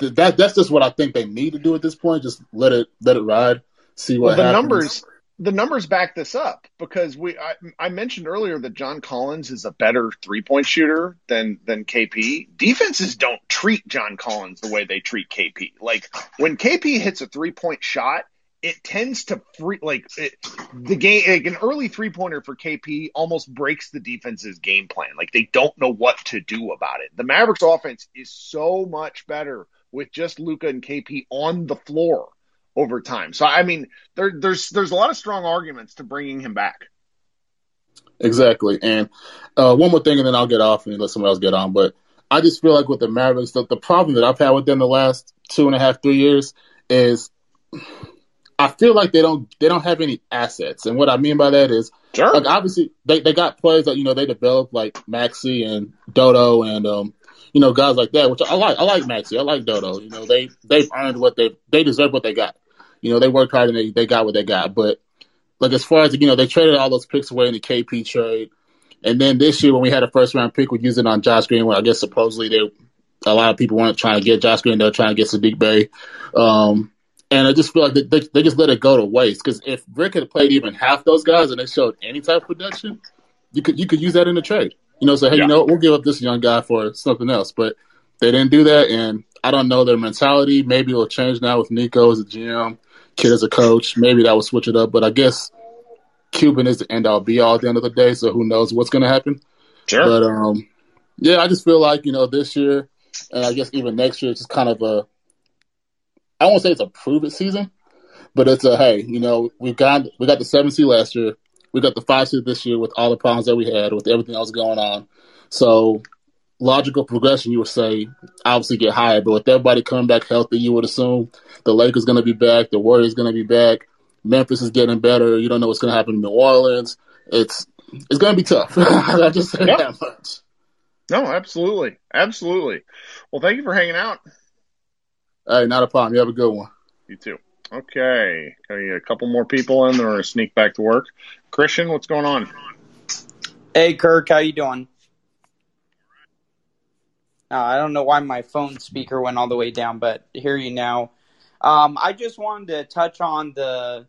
th- that. That's just what I think they need to do at this point. Just let it let it ride, see what well, the happens. Numbers- The numbers back this up because we I, I mentioned earlier that John Collins is a better three-point shooter than than K P. Defenses don't treat John Collins the way they treat K P. Like when K P hits a three-point shot, it tends to free like it, the game like an early three-pointer for K P almost breaks the defense's game plan. Like they don't know what to do about it. The Mavericks offense is so much better with just Luka and K P on the floor over time. So, I mean, there, there's there's a lot of strong arguments to bringing him back. Exactly. And uh, one more thing, and then I'll get off and let someone else get on. But I just feel like with the Mavericks, the, the problem that I've had with them the last two and a half, three years is I feel like they don't they don't have any assets. And what I mean by that is, sure. like obviously, they, they got players that, you know, they developed, like Maxey and Dodo and, um, you know, guys like that, which I like. I like Maxey. I like Dodo. You know, they, they've earned what they – they deserve what they got. You know, they worked hard and they, they got what they got. But, like, as far as, you know, they traded all those picks away in the K P trade. And then this year when we had a first-round pick, we used it on Josh Green, where I guess supposedly they, a lot of people weren't trying to get Josh Green. They were trying to get Sadiq Bey. Um, and I just feel like they, they, they just let it go to waste. Because if Rick had played even half those guys and they showed any type of production, you could you could use that in the trade. You know, say, so, hey, yeah. you know what, we'll give up this young guy for something else. But they didn't do that, and I don't know their mentality. Maybe it'll change now with Nico as a G M, Kid as a coach. Maybe that will switch it up. But I guess Cuban is the end-all, be-all at the end of the day, so who knows what's going to happen. Sure. But, um, yeah, I just feel like, you know, this year, and I guess even next year, it's just kind of a – I won't say it's a prove-it season, but it's a, hey, you know, we got we got the seven seed last year. We got the five seed this year with all the problems that we had, with everything else going on. So logical progression, you would say, obviously get higher. But with everybody coming back healthy, you would assume the Lakers going to be back, the Warriors going to be back, Memphis is getting better. You don't know what's going to happen in New Orleans. It's it's going to be tough. I just said yeah. that much. No, absolutely, absolutely. Well, thank you for hanging out. Hey, not a problem. You have a good one. You too. Okay, a couple more people in, then we're gonna sneak back to work. Christian, what's going on? Hey, Kirk, how you doing? Uh, I don't know why my phone speaker went all the way down, but hear you now. Um, I just wanted to touch on the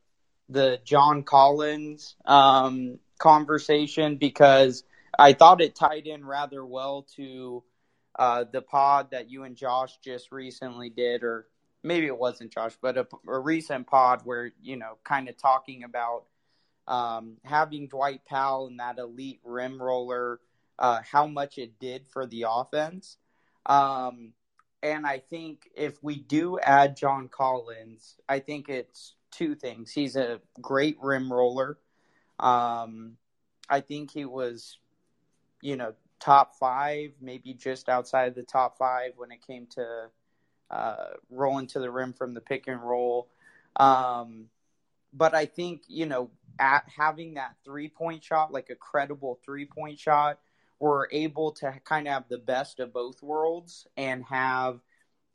the John Collins um, conversation because I thought it tied in rather well to uh, the pod that you and Josh just recently did, or. Maybe it wasn't Josh, but a, a recent pod where, you know, kind of talking about um, having Dwight Powell and that elite rim roller, uh, how much it did for the offense. Um, and I think if we do add John Collins, I think it's two things. He's a great rim roller. Um, I think he was, you know, top five, maybe just outside of the top five when it came to Uh, rolling to the rim from the pick and roll. Um, but I think, you know, at having that three-point shot, like a credible three-point shot, we're able to kind of have the best of both worlds and have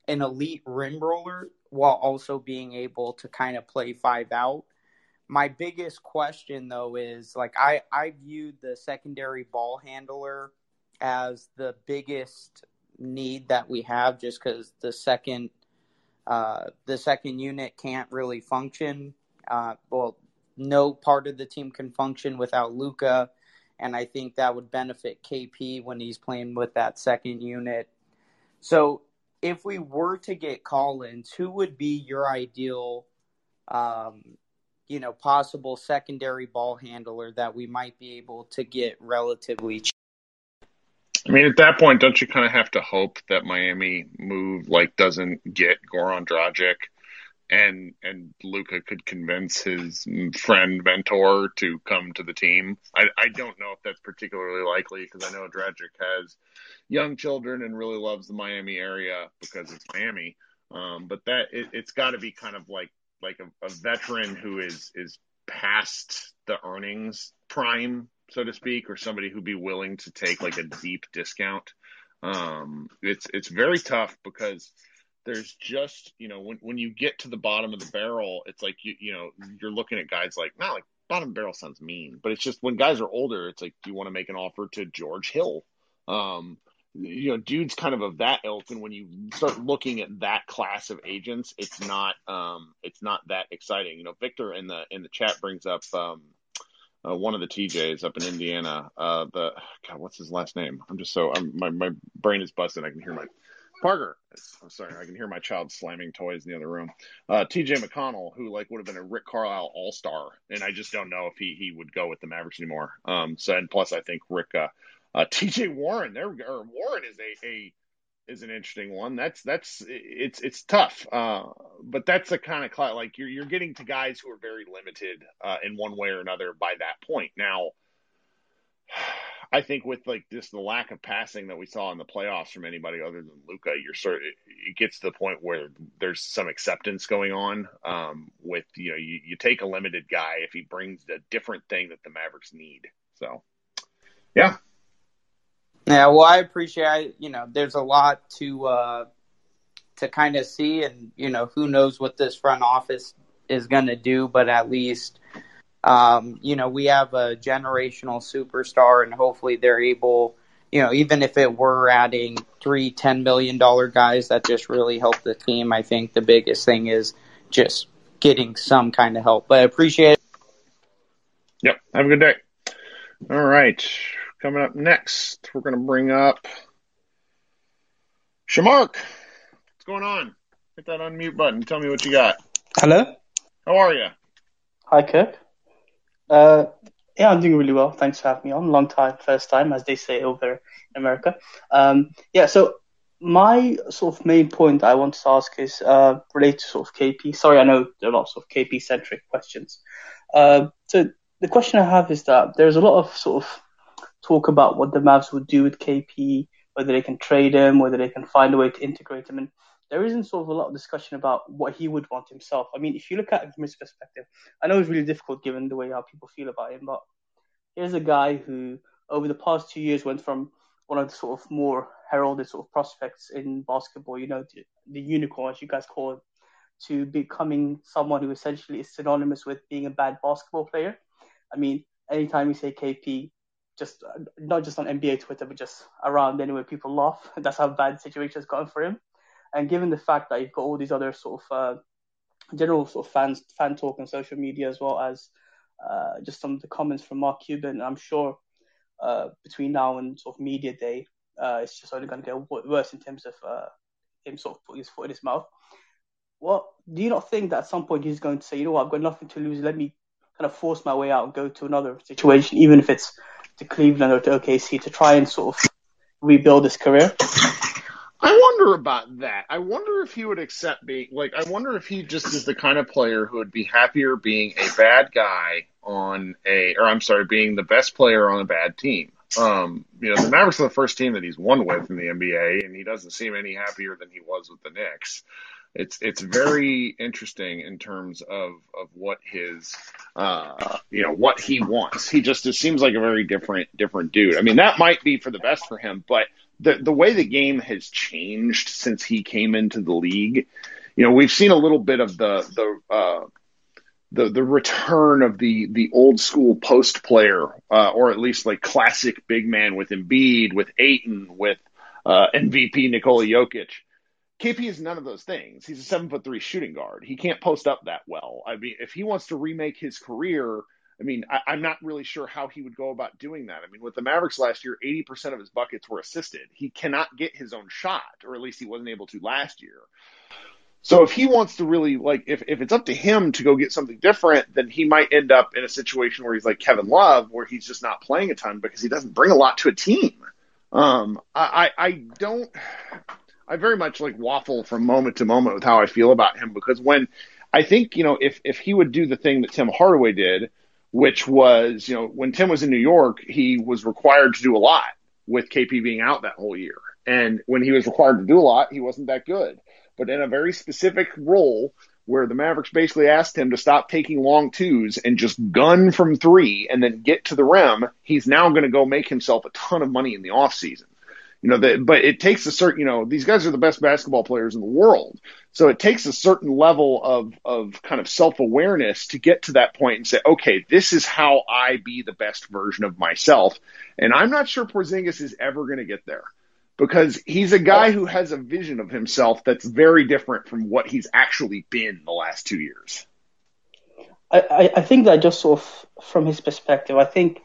an elite rim roller while also being able to kind of play five out. My biggest question, though, is, like, I, I viewed the secondary ball handler as the biggest – need that we have, just because the second uh the second unit can't really function. Uh well, no part of the team can function without Luka, and I think that would benefit K P when he's playing with that second unit. So if we were to get Collins, who would be your ideal um you know possible secondary ball handler that we might be able to get relatively cheap? I mean, at that point, don't you kind of have to hope that Miami move like doesn't get Goran Dragic, and and Luka could convince his friend mentor to come to the team? I, I don't know if that's particularly likely because I know Dragic has young children and really loves the Miami area because it's Miami. Um, but that it, it's got to be kind of like like a, a veteran who is is past the earnings prime, so to speak, or somebody who'd be willing to take like a deep discount. Um, it's, it's very tough because there's just, you know, when, when you get to the bottom of the barrel, it's like, you, you know, you're looking at guys like, not like bottom barrel sounds mean, but it's just when guys are older, it's like, do you want to make an offer to George Hill? Um, you know, dude's kind of of that ilk. And when you start looking at that class of agents, it's not, um, it's not that exciting. You know, Victor in the, in the chat brings up, um, Uh, one of the T Js up in Indiana, uh, the God, what's his last name? I'm just so I'm, my my brain is busted. I can hear my Parker. I'm sorry, I can hear my child slamming toys in the other room. Uh, T J McConnell, who like would have been a Rick Carlisle All Star, and I just don't know if he he would go with the Mavericks anymore. Um, so and plus I think Rick, uh, uh T J Warren, there or Warren is a a is an interesting one. That's that's it's it's tough, uh, but that's the kind of like you're you're getting to guys who are very limited uh, in one way or another by that point. Now, I think with like this, the lack of passing that we saw in the playoffs from anybody other than Luka, you're sort it, it gets to the point where there's some acceptance going on um, with, you know, you, you take a limited guy if he brings a different thing that the Mavericks need. So, yeah. Yeah. Well, I appreciate, I, you know, there's a lot to, uh, to kind of see, and, you know, who knows what this front office is going to do, but at least, Um, you know, we have a generational superstar, and hopefully they're able, you know, even if it were adding three ten million dollars guys, that just really helped the team. I think the biggest thing is just getting some kind of help. But I appreciate it. Yep. Have a good day. All right. Coming up next, we're going to bring up Shamark. What's going on? Hit that unmute button. Tell me what you got. Hello. How are you? Hi, Kirk. Uh, yeah, I'm doing really well. Thanks for having me on. Long time, first time, as they say over in America. Um, yeah, so my sort of main point I want to ask is uh, related to sort of K P. Sorry, I know there are lots of K P-centric questions. Uh, so the question I have is that there's a lot of sort of talk about what the Mavs would do with K P, whether they can trade him, whether they can find a way to integrate him. And there isn't sort of a lot of discussion about what he would want himself. I mean, if you look at it from his perspective, I know it's really difficult given the way how people feel about him, but here's a guy who, over the past two years, went from one of the sort of more heralded sort of prospects in basketball, you know, the, the unicorn, as you guys call him, to becoming someone who essentially is synonymous with being a bad basketball player. I mean, anytime you say K P, just not just on N B A Twitter, but just around anyway, people laugh. That's how bad the situation has gotten for him. And given the fact that you've got all these other sort of uh, general sort of fans, fan talk on social media, as well as uh, just some of the comments from Mark Cuban, I'm sure uh, between now and sort of media day, uh, it's just only going to get worse in terms of uh, him sort of putting his foot in his mouth. Well, do you not think that at some point he's going to say, you know what, I've got nothing to lose, let me kind of force my way out and go to another situation, even if it's to Cleveland or to O K C, to try and sort of rebuild his career? I wonder about that. I wonder if he would accept being, like, I wonder if he just is the kind of player who would be happier being a bad guy on a, or I'm sorry, being the best player on a bad team. Um, you know, the Mavericks are the first team that he's won with in the N B A, and he doesn't seem any happier than he was with the Knicks. It's it's very interesting in terms of, of what his, uh, you know, what he wants. He just, it seems like a very different different dude. I mean, that might be for the best for him, but the the way the game has changed since he came into the league, you know, we've seen a little bit of the the uh, the, the return of the the old school post player, uh, or at least like classic big man with Embiid, with Ayton, with uh, M V P Nikola Jokic. K P is none of those things. He's a seven foot three shooting guard. He can't post up that well. I mean, if he wants to remake his career, I mean, I, I'm not really sure how he would go about doing that. I mean, with the Mavericks last year, eighty percent of his buckets were assisted. He cannot get his own shot, or at least he wasn't able to last year. So if he wants to really, like, if, if it's up to him to go get something different, then he might end up in a situation where he's like Kevin Love, where he's just not playing a ton because he doesn't bring a lot to a team. Um, I, I, I don't... I very much like waffle from moment to moment with how I feel about him, because when I think, you know, if, if he would do the thing that Tim Hardaway did, which was, you know, when Tim was in New York, he was required to do a lot with K P being out that whole year. And when he was required to do a lot, he wasn't that good, but in a very specific role where the Mavericks basically asked him to stop taking long twos and just gun from three and then get to the rim. He's now going to go make himself a ton of money in the off season. You know, the, but it takes a certain, you know, these guys are the best basketball players in the world. So it takes a certain level of, of kind of self-awareness to get to that point and say, okay, this is how I be the best version of myself. And I'm not sure Porzingis is ever going to get there, because he's a guy who has a vision of himself that's very different from what he's actually been the last two years. I, I, I think that just sort of from his perspective, I think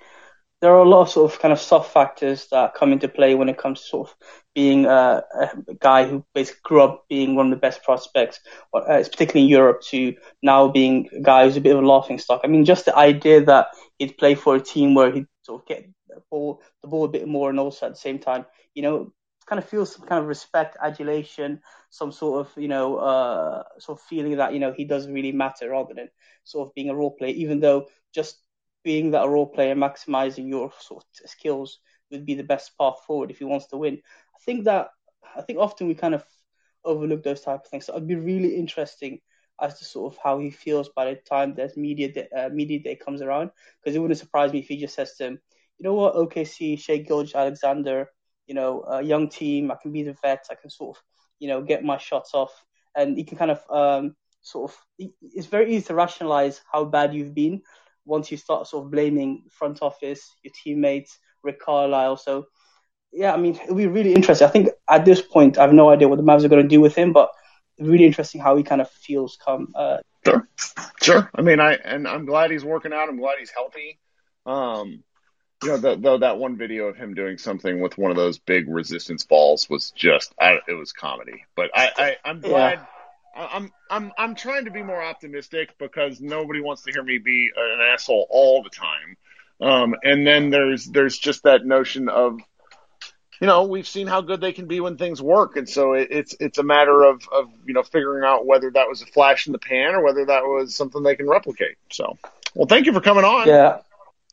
there are a lot of sort of kind of soft factors that come into play when it comes to sort of being a, a guy who basically grew up being one of the best prospects, particularly in Europe, to now being a guy who's a bit of a laughing stock. I mean, just the idea that he'd play for a team where he'd sort of get the ball, the ball a bit more, and also at the same time, you know, kind of feels some kind of respect, adulation, some sort of, you know, uh, sort of feeling that, you know, he doesn't really matter, rather than sort of being a role player, even though just being that a role player, maximizing your sort of skills would be the best path forward if he wants to win. I think that I think often we kind of overlook those type of things. So it'd be really interesting as to sort of how he feels by the time there's media day, uh, media day comes around, because it wouldn't surprise me if he just says to him, you know what, O K C, Shai Gilgeous-Alexander, you know, a young team, I can be the vet, I can sort of, you know, get my shots off. And he can kind of um, sort of, it's very easy to rationalize how bad you've been once you start sort of blaming front office, your teammates, Rick Carlisle. So, yeah, I mean, it'll be really interesting. I think at this point, I have no idea what the Mavs are going to do with him, but really interesting how he kind of feels come. Uh... Sure, sure. I mean, I and I'm glad he's working out. I'm glad he's healthy. Um, you know, the, the, that one video of him doing something with one of those big resistance balls was just, I, it was comedy. But I, I, I'm glad. Yeah. I'm I'm I'm trying to be more optimistic because nobody wants to hear me be an asshole all the time. Um, and then there's there's just that notion of, you know, we've seen how good they can be when things work, and so it, it's it's a matter of, of you know figuring out whether that was a flash in the pan or whether that was something they can replicate. So, well, thank you for coming on. Yeah,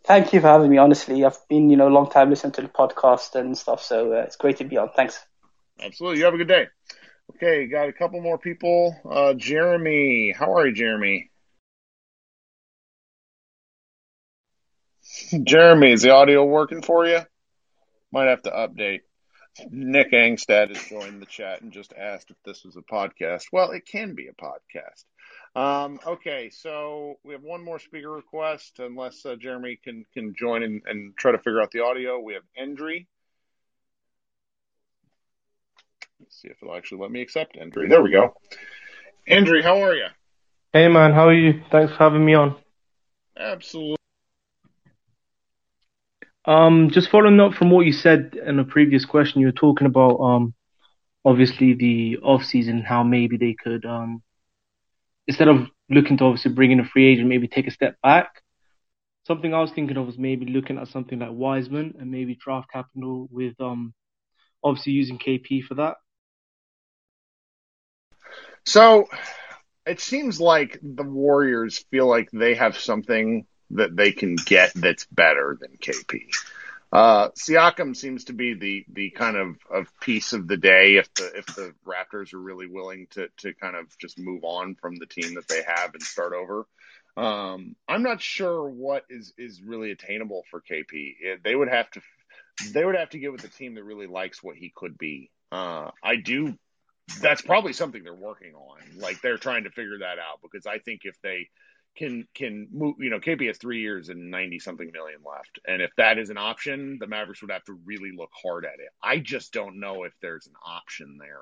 thank you for having me. Honestly, I've been you know a long time listening to the podcast and stuff, so uh, it's great to be on. Thanks. Absolutely. You have a good day. Okay, got a couple more people. Uh, Jeremy, how are you, Jeremy? Jeremy, is the audio working for you? Might have to update. Nick Angstad has joined the chat and just asked if this was a podcast. Well, it can be a podcast. Um, okay, so we have one more speaker request, unless uh, Jeremy can, can join and, and try to figure out the audio. We have Endry. Let's see if it'll actually let me accept Andrew. There we go. Andrew, how are you? Hey, man. How are you? Thanks for having me on. Absolutely. Um, just following up from what you said in a previous question, you were talking about um, obviously the offseason, how maybe they could, um, instead of looking to obviously bring in a free agent, maybe take a step back. Something I was thinking of was maybe looking at something like Wiseman and maybe draft capital with um, obviously using K P for that. So it seems like the Warriors feel like they have something that they can get that's better than K P. Uh, Siakam seems to be the the kind of, of piece of the day if the if the Raptors are really willing to to kind of just move on from the team that they have and start over. Um, I'm not sure what is, is really attainable for K P. They would have to they would have to get with a team that really likes what he could be. Uh, I do. That's probably something they're working on. Like they're trying to figure that out because I think if they can can move, you know, K P has three years and ninety something million left, and if that is an option, the Mavericks would have to really look hard at it. I just don't know if there's an option there.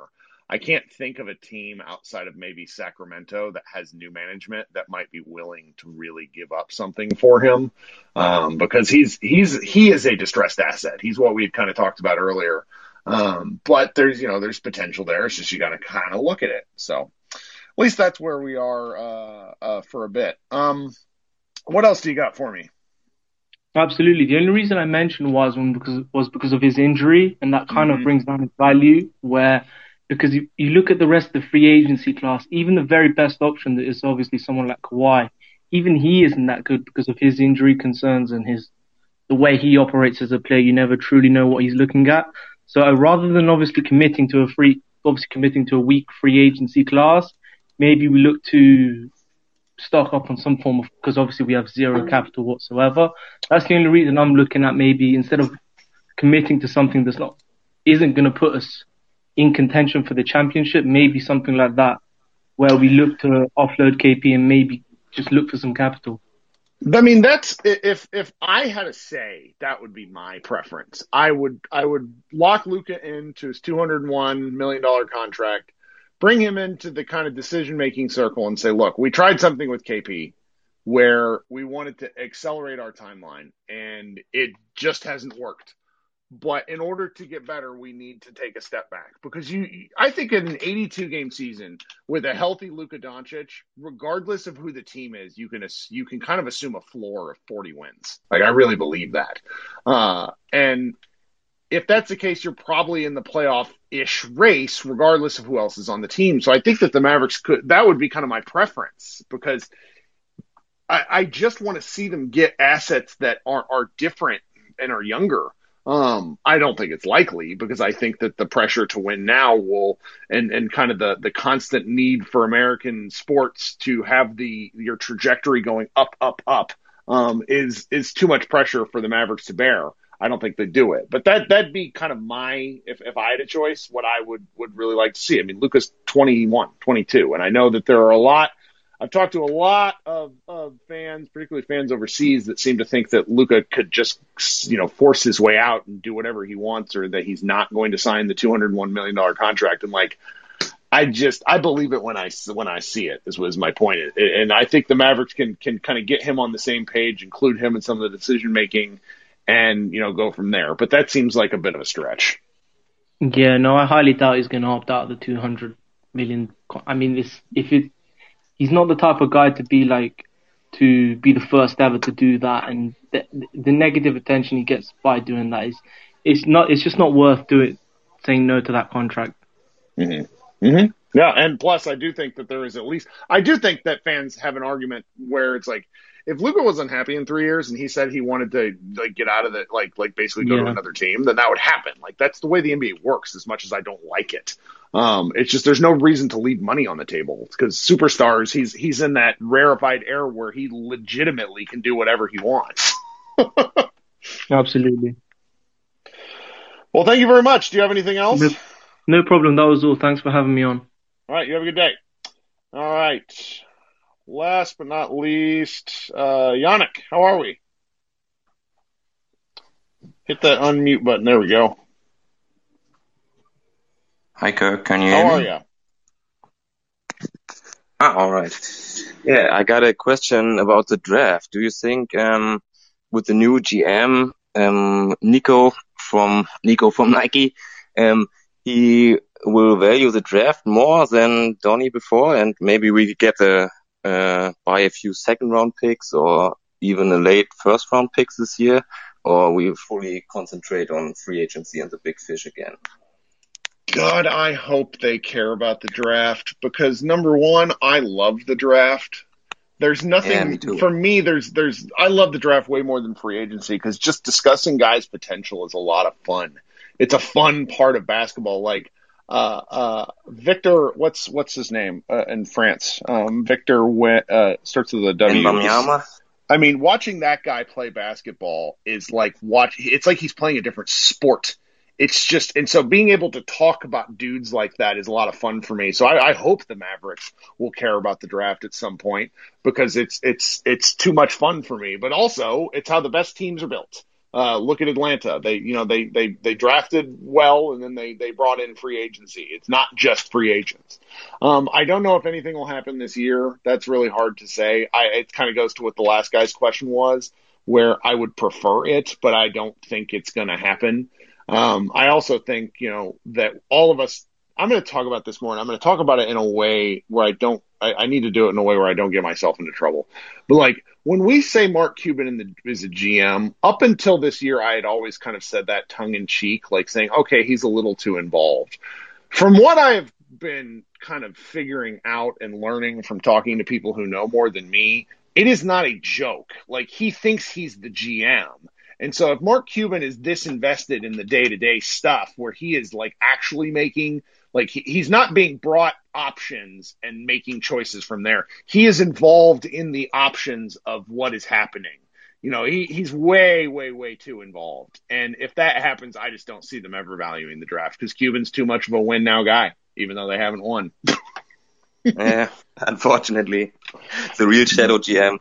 I can't think of a team outside of maybe Sacramento that has new management that might be willing to really give up something for him, um, because he's he's he is a distressed asset. He's what we had kind of talked about earlier. Um, but there's, you know, there's potential there. It's just, you got to kind of look at it. So at least that's where we are, uh, uh, for a bit. Um, what else do you got for me? Absolutely. The only reason I mentioned Wiseman because was because of his injury, and that kind mm-hmm. of brings down his value where, because you, you look at the rest of the free agency class, even the very best option that is obviously someone like Kawhi, even he isn't that good because of his injury concerns and his, the way he operates as a player. You never truly know what he's looking at. So rather than obviously committing to a free, obviously committing to a weak free agency class, maybe we look to stock up on some form of, because obviously we have zero capital whatsoever. That's the only reason I'm looking at maybe instead of committing to something that's not, isn't going to put us in contention for the championship, maybe something like that, where we look to offload K P and maybe just look for some capital. I mean, that's if if I had a say, that would be my preference. I would I would lock Luka into his two hundred one million dollars contract, bring him into the kind of decision-making circle and say, look, we tried something with K P where we wanted to accelerate our timeline, and it just hasn't worked. But in order to get better, we need to take a step back because you. I think in an eighty-two game season with a healthy Luka Doncic, regardless of who the team is, you can you can kind of assume a floor of forty wins. Like I really believe that. Uh, and if that's the case, you're probably in the playoff-ish race, regardless of who else is on the team. So I think that the Mavericks could. That would be kind of my preference because I, I just want to see them get assets that are are different and are younger. Um, I don't think it's likely, because I think that the pressure to win now will, and, and kind of the, the constant need for American sports to have the, your trajectory going up, up, up, um, is, is too much pressure for the Mavericks to bear. I don't think they do it, but that, that'd be kind of my, if, if I had a choice, what I would, would really like to see. I mean, Luka's twenty-one, twenty-two. And I know that there are a lot, I've talked to a lot of, of fans, particularly fans overseas, that seem to think that Luka could just, you know, force his way out and do whatever he wants, or that he's not going to sign the two hundred one million dollars contract. And like, I just, I believe it when I, when I see it, is, was my point. And I think the Mavericks can, can kind of get him on the same page, include him in some of the decision-making, and, you know, go from there. But that seems like a bit of a stretch. Yeah, no, I highly doubt he's going to opt out of the two hundred million. I mean, this, if it, he's not the type of guy to be like, to be the first ever to do that, and the, the negative attention he gets by doing that is, it's not, it's just not worth doing, saying no to that contract. Mm-hmm. Mm-hmm. Yeah, and plus, I do think that there is at least, I do think that fans have an argument where it's like, if Luka wasn't happy in three years and he said he wanted to like get out of the, like, like basically go yeah. to another team, then that would happen. Like, that's the way the N B A works, as much as I don't like it. Um, it's just, there's no reason to leave money on the table, because superstars, he's, he's in that rarefied air where he legitimately can do whatever he wants. Absolutely. Well, thank you very much. Do you have anything else? No, no problem. That was all. Thanks for having me on. All right. You have a good day. All right. Last but not least, uh, Yannick, how are we? Hit that unmute button. There we go. Hi, Kirk. Can you hear me? How are you? Ah, all right. Yeah, I got a question about the draft. Do you think um, with the new G M, um, Nico from Nico from Nike, um, he will value the draft more than Donnie before, and maybe we get a Uh, buy a few second round picks or even a late first round picks this year, or we fully concentrate on free agency and the big fish again? God, I hope they care about the draft, because number one, I love the draft. There's nothing, yeah, me too. For me, there's, there's, I love the draft way more than free agency, because just discussing guys' potential is a lot of fun. It's a fun part of basketball. Like, Uh, uh, Victor, what's what's his name uh, in France? Um, Victor went, uh, starts with a W. I mean, watching that guy play basketball is like watch. It's like he's playing a different sport. It's just, and so being able to talk about dudes like that is a lot of fun for me. So I, I hope the Mavericks will care about the draft at some point, because it's it's it's too much fun for me. But also, it's how the best teams are built. Uh, look at Atlanta. They, you know, they, they, they drafted well, and then they, they brought in free agency. It's not just free agents. Um, I don't know if anything will happen this year. That's really hard to say. I, it kind of goes to what the last guy's question was, where I would prefer it, but I don't think it's going to happen. Um, I also think, you know, that all of us, I'm going to talk about this more, and I'm going to talk about it in a way where I don't, I, I need to do it in a way where I don't get myself into trouble. But like, when we say Mark Cuban in the, is a G M, up until this year, I had always kind of said that tongue in cheek, like saying, okay, he's a little too involved. From what I have been kind of figuring out and learning from talking to people who know more than me, it is not a joke. Like, he thinks he's the G M. And so if Mark Cuban is this invested in the day-to-day stuff, where he is like actually making, like, he, he's not being brought options and making choices from there. He is involved in the options of what is happening. You know, he, he's way, way, way too involved. And if that happens, I just don't see them ever valuing the draft, because Cuban's too much of a win now guy, even though they haven't won. Yeah, unfortunately, the real shadow G M.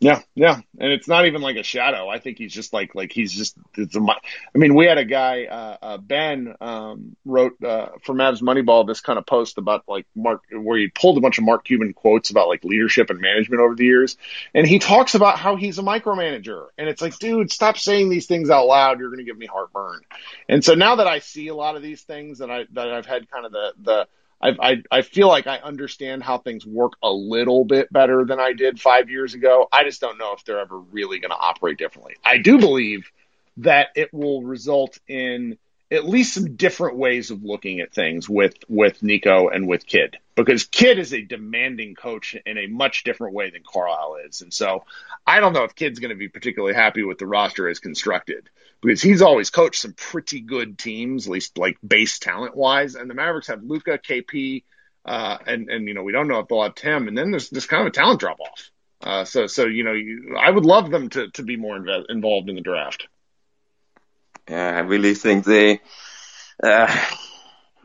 Yeah, yeah, and it's not even like a shadow. I think he's just like, like he's just, it's a, I mean, we had a guy, uh, uh, Ben, um, wrote uh, for Mavs Moneyball this kind of post about like Mark, where he pulled a bunch of Mark Cuban quotes about like leadership and management over the years, and he talks about how he's a micromanager, and it's like, dude, stop saying these things out loud. You're going to give me heartburn. And so now that I see a lot of these things, and I that I've had kind of the the. I've, I I feel like I understand how things work a little bit better than I did five years ago. I just don't know if they're ever really going to operate differently. I do believe that it will result in at least some different ways of looking at things with, with Nico and with Kidd, because Kidd is a demanding coach in a much different way than Carlisle is. And so I don't know if Kidd's going to be particularly happy with the roster as constructed, because he's always coached some pretty good teams, at least like base talent wise. And the Mavericks have Luka, K P, uh, and, and, you know, we don't know if they'll have Tim. And then there's this kind of a talent drop off. Uh, so, so, you know, you, I would love them to, to be more inv- involved in the draft. Yeah, I really think they, uh,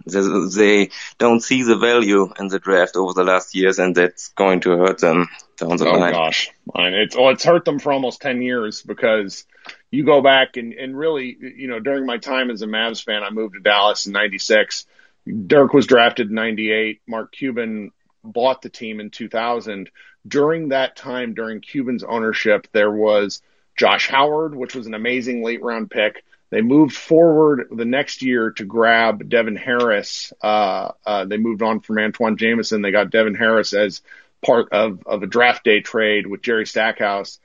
they they don't see the value in the draft over the last years, and that's going to hurt them down the line. Oh gosh, and it's oh, it's hurt them for almost ten years, because you go back and, and really, you know, during my time as a Mavs fan, I moved to Dallas in ninety-six. Dirk was drafted in ninety-eight. Mark Cuban bought the team in two thousand. During that time, during Cuban's ownership, there was Josh Howard, which was an amazing late round pick. They moved forward the next year to grab Devin Harris. Uh, uh, they moved on from Antoine Jameson. They got Devin Harris as part of, of a draft day trade with Jerry Stackhouse.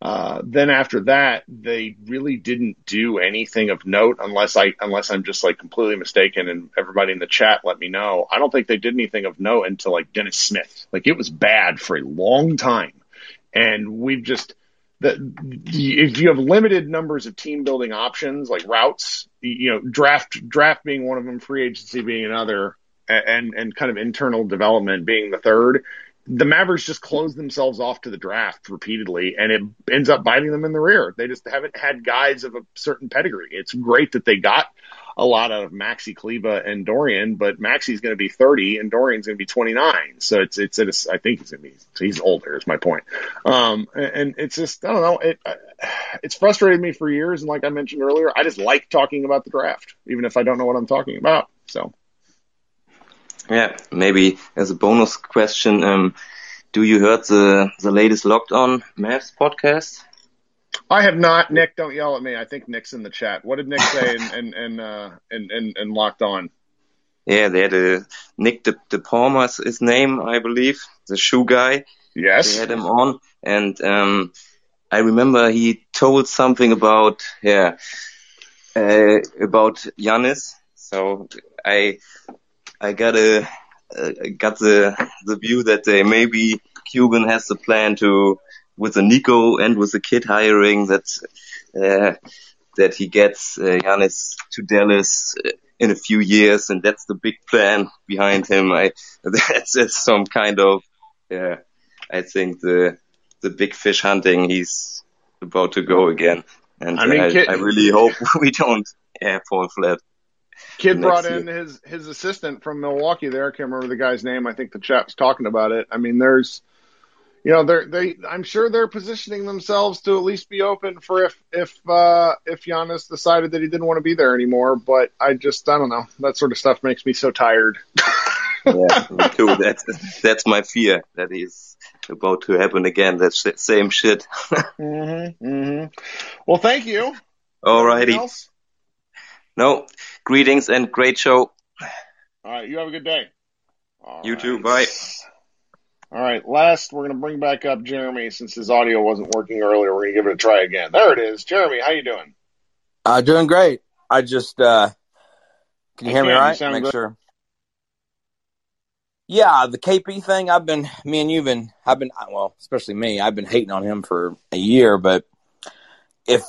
Uh, then after that, they really didn't do anything of note, unless I unless I'm just like completely mistaken. And everybody in the chat, let me know. I don't think they did anything of note until like Dennis Smith. Like, it was bad for a long time, and we've just. The, if you have limited numbers of team building options, like routes, you know, draft draft being one of them, free agency being another, and and kind of internal development being the third, the Mavericks just close themselves off to the draft repeatedly, and it ends up biting them in the rear. They just haven't had guys of a certain pedigree. It's great that they got a lot of Maxi Kleba and Dorian, but Maxi's going to be thirty and Dorian's going to be twenty-nine. So it's, it's, it's, I think he's going to be, he's older is my point. Um, and it's just, I don't know. It, it's frustrated me for years. And like I mentioned earlier, I just like talking about the draft, even if I don't know what I'm talking about. So. Yeah. Maybe as a bonus question, um, do you heard the, the latest Locked On Mavs podcast? I have not. Nick, don't yell at me. I think Nick's in the chat. What did Nick say in, in, in, uh, in, in, in Locked On? Yeah, they had a, Nick De, De Palma's his name, I believe, the shoe guy. Yes. They had him on. And um, I remember he told something about, yeah, uh, about Giannis. So I I got, a, uh, got the, the view that they maybe Cuban has the plan to, with the Nico and with the kid hiring, that uh, that he gets uh, Giannis to Dallas in a few years, and that's the big plan behind him. I that's, that's some kind of uh, I think the the big fish hunting he's about to go again, and I mean, I, kid, I really hope we don't yeah, fall flat. Kid brought in year. his his assistant from Milwaukee there. I can't remember the guy's name. I think the chap's talking about it. I mean, there's. You know, they're, they, I'm sure they're positioning themselves to at least be open for if, if, uh, if Giannis decided that he didn't want to be there anymore. But I just, I don't know. That sort of stuff makes me so tired. Yeah, me too. That's, that's my fear that is about to happen again. That sh- same shit. mm-hmm, mm-hmm. Well, thank you. Alrighty. No, greetings and great show. All right. You have a good day. All you right. too. Bye. All right, last, we're going to bring back up Jeremy since his audio wasn't working earlier. We're going to give it a try again. There it is. Jeremy, how you doing? Uh, doing great. I just uh, – can you I hear can. me right? Make good. sure. Yeah, the K P thing, I've been – me and you've been – I've been – well, especially me, I've been hating on him for a year. But if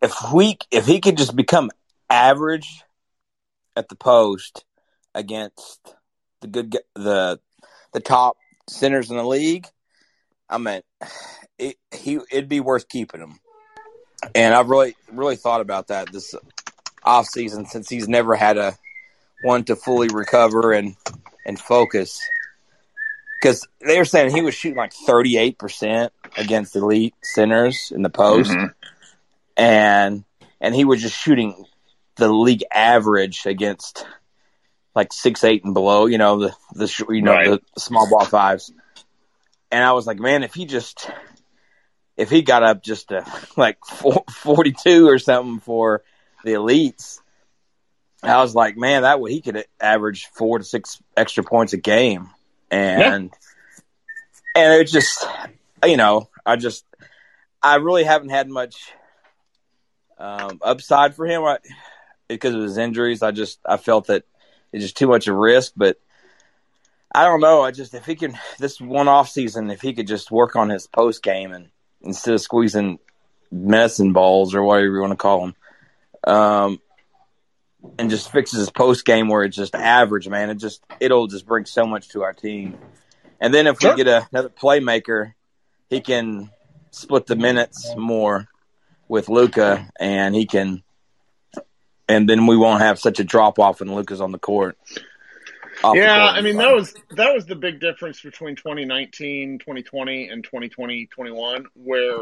if we if he could just become average at the post against the good – the the top – centers in the league, I mean, it, he it'd be worth keeping him. And I've really really thought about that this offseason, since he's never had a one to fully recover and and focus. Because they were saying he was shooting like thirty-eight percent against elite centers in the post, mm-hmm. and and he was just shooting the league average against. Like six, eight, and below, you know the the you know right. the small ball fives, and I was like, man, if he just if he got up just to like four, forty-two or something for the elites, I was like, man, that way he could average four to six extra points a game, and yeah. and it just you know I just I really haven't had much um, upside for him. I, because of his injuries. I just I felt that it's just too much of a risk. But I don't know. I just if he can this one off season, if he could just work on his post game and instead of squeezing medicine balls or whatever you want to call them, um, and just fixes his post game where it's just average, man. It just it'll just bring so much to our team. And then if sure. we get a, another playmaker, he can split the minutes more with Luka, and he can, and then we won't have such a drop off when Luka's on the court. Yeah, I mean that was that was the big difference between twenty nineteen, twenty twenty, and twenty twenty, twenty-one, where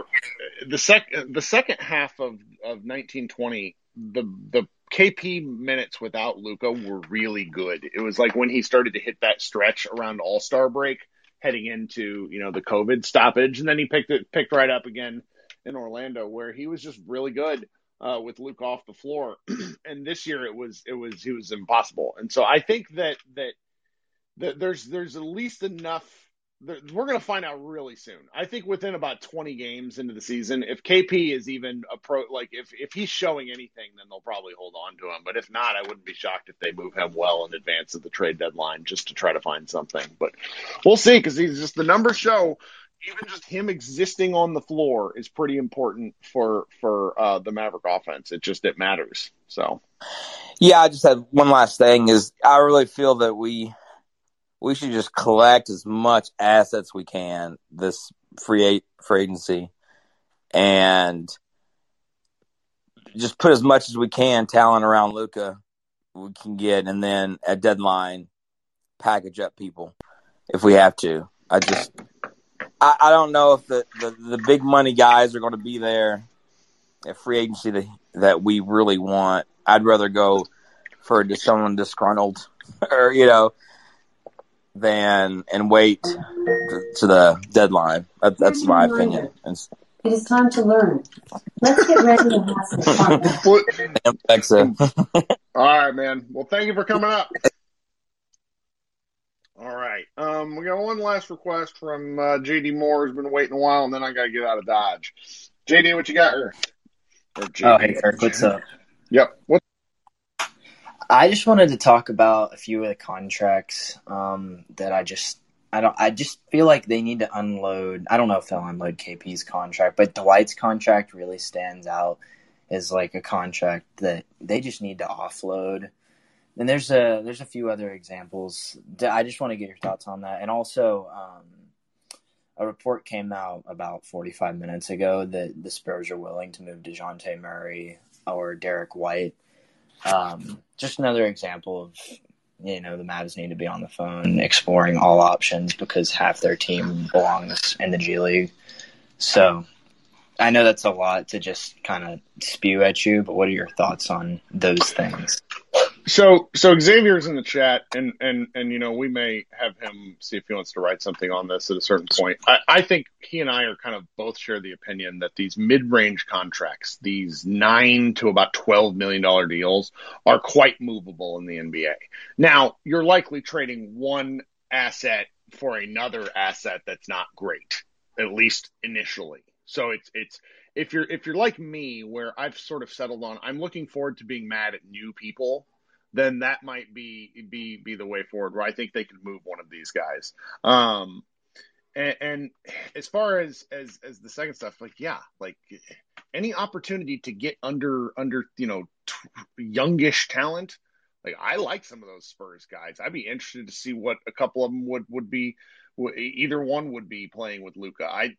the sec the second half of of nineteen twenty, the the K P minutes without Luka were really good. It was like when he started to hit that stretch around All-Star break, heading into you know the COVID stoppage, and then he picked it picked right up again in Orlando, where he was just really good uh, with Luka off the floor. And this year it was it was he was impossible. And so I think that that that there's there's at least enough. There, we're going to find out really soon. I think within about twenty games into the season, if K P is even a pro, like if, if he's showing anything, then they'll probably hold on to him. But if not, I wouldn't be shocked if they move him well in advance of the trade deadline just to try to find something. But we'll see, because he's just the numbers show. Even just him existing on the floor is pretty important for for uh, the Maverick offense. It just it matters. So, yeah, I just had one last thing is I really feel that we. We should just collect as much assets we can this free free agency, and just put as much as we can talent around Luka we can get, and then at deadline package up people if we have to. I just I, I don't know if the, the, the big money guys are going to be there at free agency that, that we really want. I'd rather go for just someone disgruntled or you know. Than and wait to the deadline. That, that's my opinion. It's, it is time to learn. Let's get ready and have some fun. Damn, thanks, sir. All right, man. Well, thank you for coming up. All right. Um, we got one last request from uh, J D Moore. Who's been waiting a while, and then I got to get out of Dodge. J D, what you got here? Oh, hey, Kirk. What's up? Yep. What's I just wanted to talk about a few of the contracts um, that I just I don't I just feel like they need to unload. I don't know if they'll unload K P's contract, but Dwight's contract really stands out as like a contract that they just need to offload. And there's a there's a few other examples. I just want to get your thoughts on that. And also, um, a report came out about forty-five minutes ago that the Spurs are willing to move DeJounte Murray or Derek White. Um, just another example of, you know, the Mavs need to be on the phone exploring all options because half their team belongs in the G League. So I know that's a lot to just kind of spew at you, but what are your thoughts on those things? So, so Xavier's in the chat, and, and, and you know, we may have him see if he wants to write something on this at a certain point. I, I think he and I are kind of both share the opinion that these mid-range contracts, these nine to about twelve million dollars deals, are quite movable in the N B A. Now, you're likely trading one asset for another asset that's not great, at least initially. So it's it's if you're if you're like me, where I've sort of settled on, I'm looking forward to being mad at new people. Then that might be be be the way forward, where I think they could move one of these guys. Um, and, and as far as, as as the second stuff, like yeah, like any opportunity to get under under you know t- youngish talent, like I like some of those Spurs guys. I'd be interested to see what a couple of them would would be. Either one would be playing with Luka. I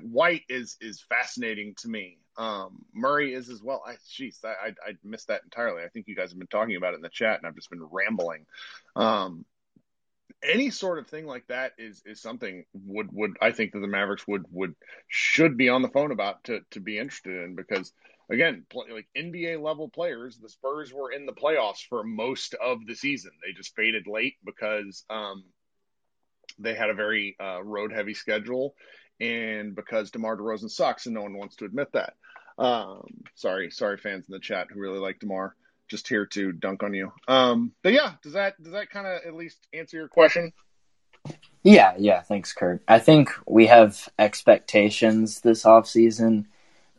White is is fascinating to me. Um, Murray is as well. I, geez, I, I I missed that entirely. I think you guys have been talking about it in the chat, and I've just been rambling. Um, any sort of thing like that is is something would would I think that the Mavericks would would should be on the phone about to to be interested in, because again, play, like N B A level players, the Spurs were in the playoffs for most of the season. They just faded late because. Um, They had a very uh, road-heavy schedule, and because DeMar DeRozan sucks, and no one wants to admit that. Um, sorry, sorry, fans in the chat who really like DeMar. Just here to dunk on you. Um, but yeah, does that does that kind of at least answer your question? Yeah, yeah. Thanks, Kurt. I think we have expectations this offseason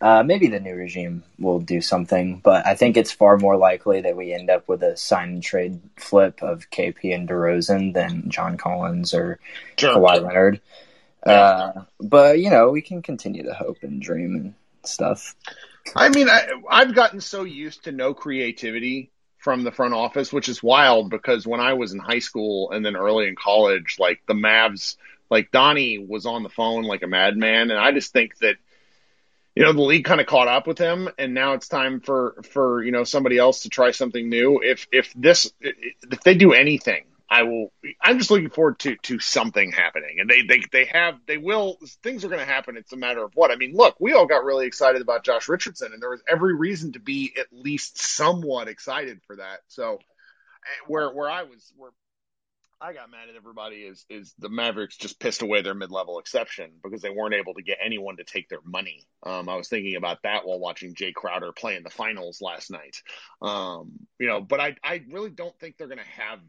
Uh, maybe the new regime will do something, but I think it's far more likely that we end up with a sign and trade flip of K P and DeRozan than John Collins or sure. Kawhi Leonard. Yeah. Uh, but, you know, we can continue to hope and dream and stuff. I mean, I, I've gotten so used to no creativity from the front office, which is wild because when I was in high school and then early in college, like the Mavs, like Donnie was on the phone like a madman. And I just think that, you know, the league kind of caught up with him, and now it's time for, for, you know, somebody else to try something new. If if this if they do anything, I will. I'm just looking forward to to something happening, and they they they have they will. Things are going to happen. It's a matter of what. I mean, look, we all got really excited about Josh Richardson, and there was every reason to be at least somewhat excited for that. So where where I was where I got mad at everybody is is the Mavericks just pissed away their mid-level exception because they weren't able to get anyone to take their money. Um, I was thinking about that while watching Jay Crowder play in the finals last night. Um, you know, but I, I really don't think they're going to have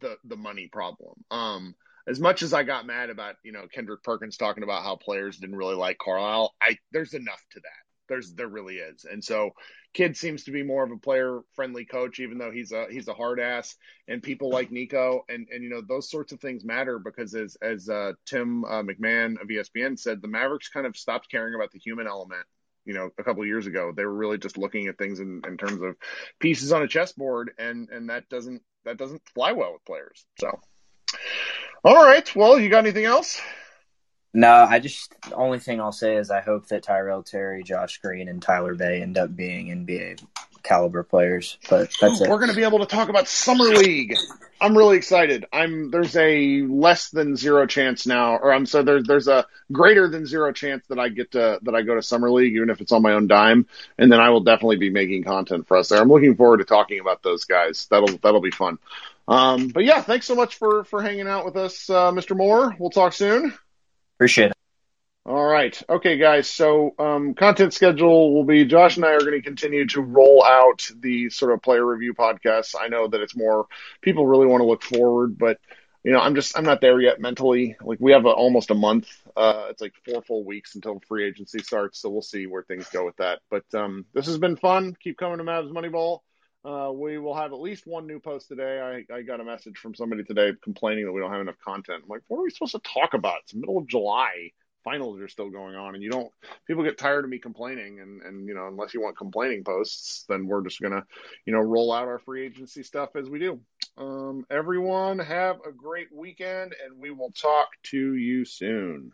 the, the money problem. Um, as much as I got mad about, you know, Kendrick Perkins talking about how players didn't really like Carlisle, I there's enough to that. There's there really is. And so Kidd seems to be more of a player friendly coach, even though he's a he's a hard ass, and people like Nico and, and you know, those sorts of things matter because as as uh, Tim uh, McMahon of E S P N said, the Mavericks kind of stopped caring about the human element, you know, a couple of years ago. They were really just looking at things in, in terms of pieces on a chessboard, and and that doesn't that doesn't fly well with players. So all right. Well, you got anything else? No, I just – the only thing I'll say is I hope that Tyrell Terry, Josh Green, and Tyler Bay end up being N B A caliber players, but that's it. We're going to be able to talk about Summer League. I'm really excited. I'm There's a less than zero chance now – or I'm so there's there's a greater than zero chance that I get to – that I go to Summer League, even if it's on my own dime, and then I will definitely be making content for us there. I'm looking forward to talking about those guys. That'll that'll be fun. Um, but, yeah, thanks so much for, for hanging out with us, uh, Mister Moore. We'll talk soon. Appreciate it. All right. Okay, guys. So um, content schedule will be Josh and I are going to continue to roll out the sort of player review podcasts. I know that it's more people really want to look forward, but, you know, I'm just I'm not there yet mentally. Like we have a, almost a month. Uh, it's like four full weeks until free agency starts. So we'll see where things go with that. But um, this has been fun. Keep coming to Mavs Moneyball. Uh, we will have at least one new post today. I, I got a message from somebody today complaining that we don't have enough content. I'm like, what are we supposed to talk about? It's the middle of July. Finals are still going on, and you don't – people get tired of me complaining, and, and, you know, unless you want complaining posts, then we're just going to, you know, roll out our free agency stuff as we do. Um, everyone have a great weekend, and we will talk to you soon.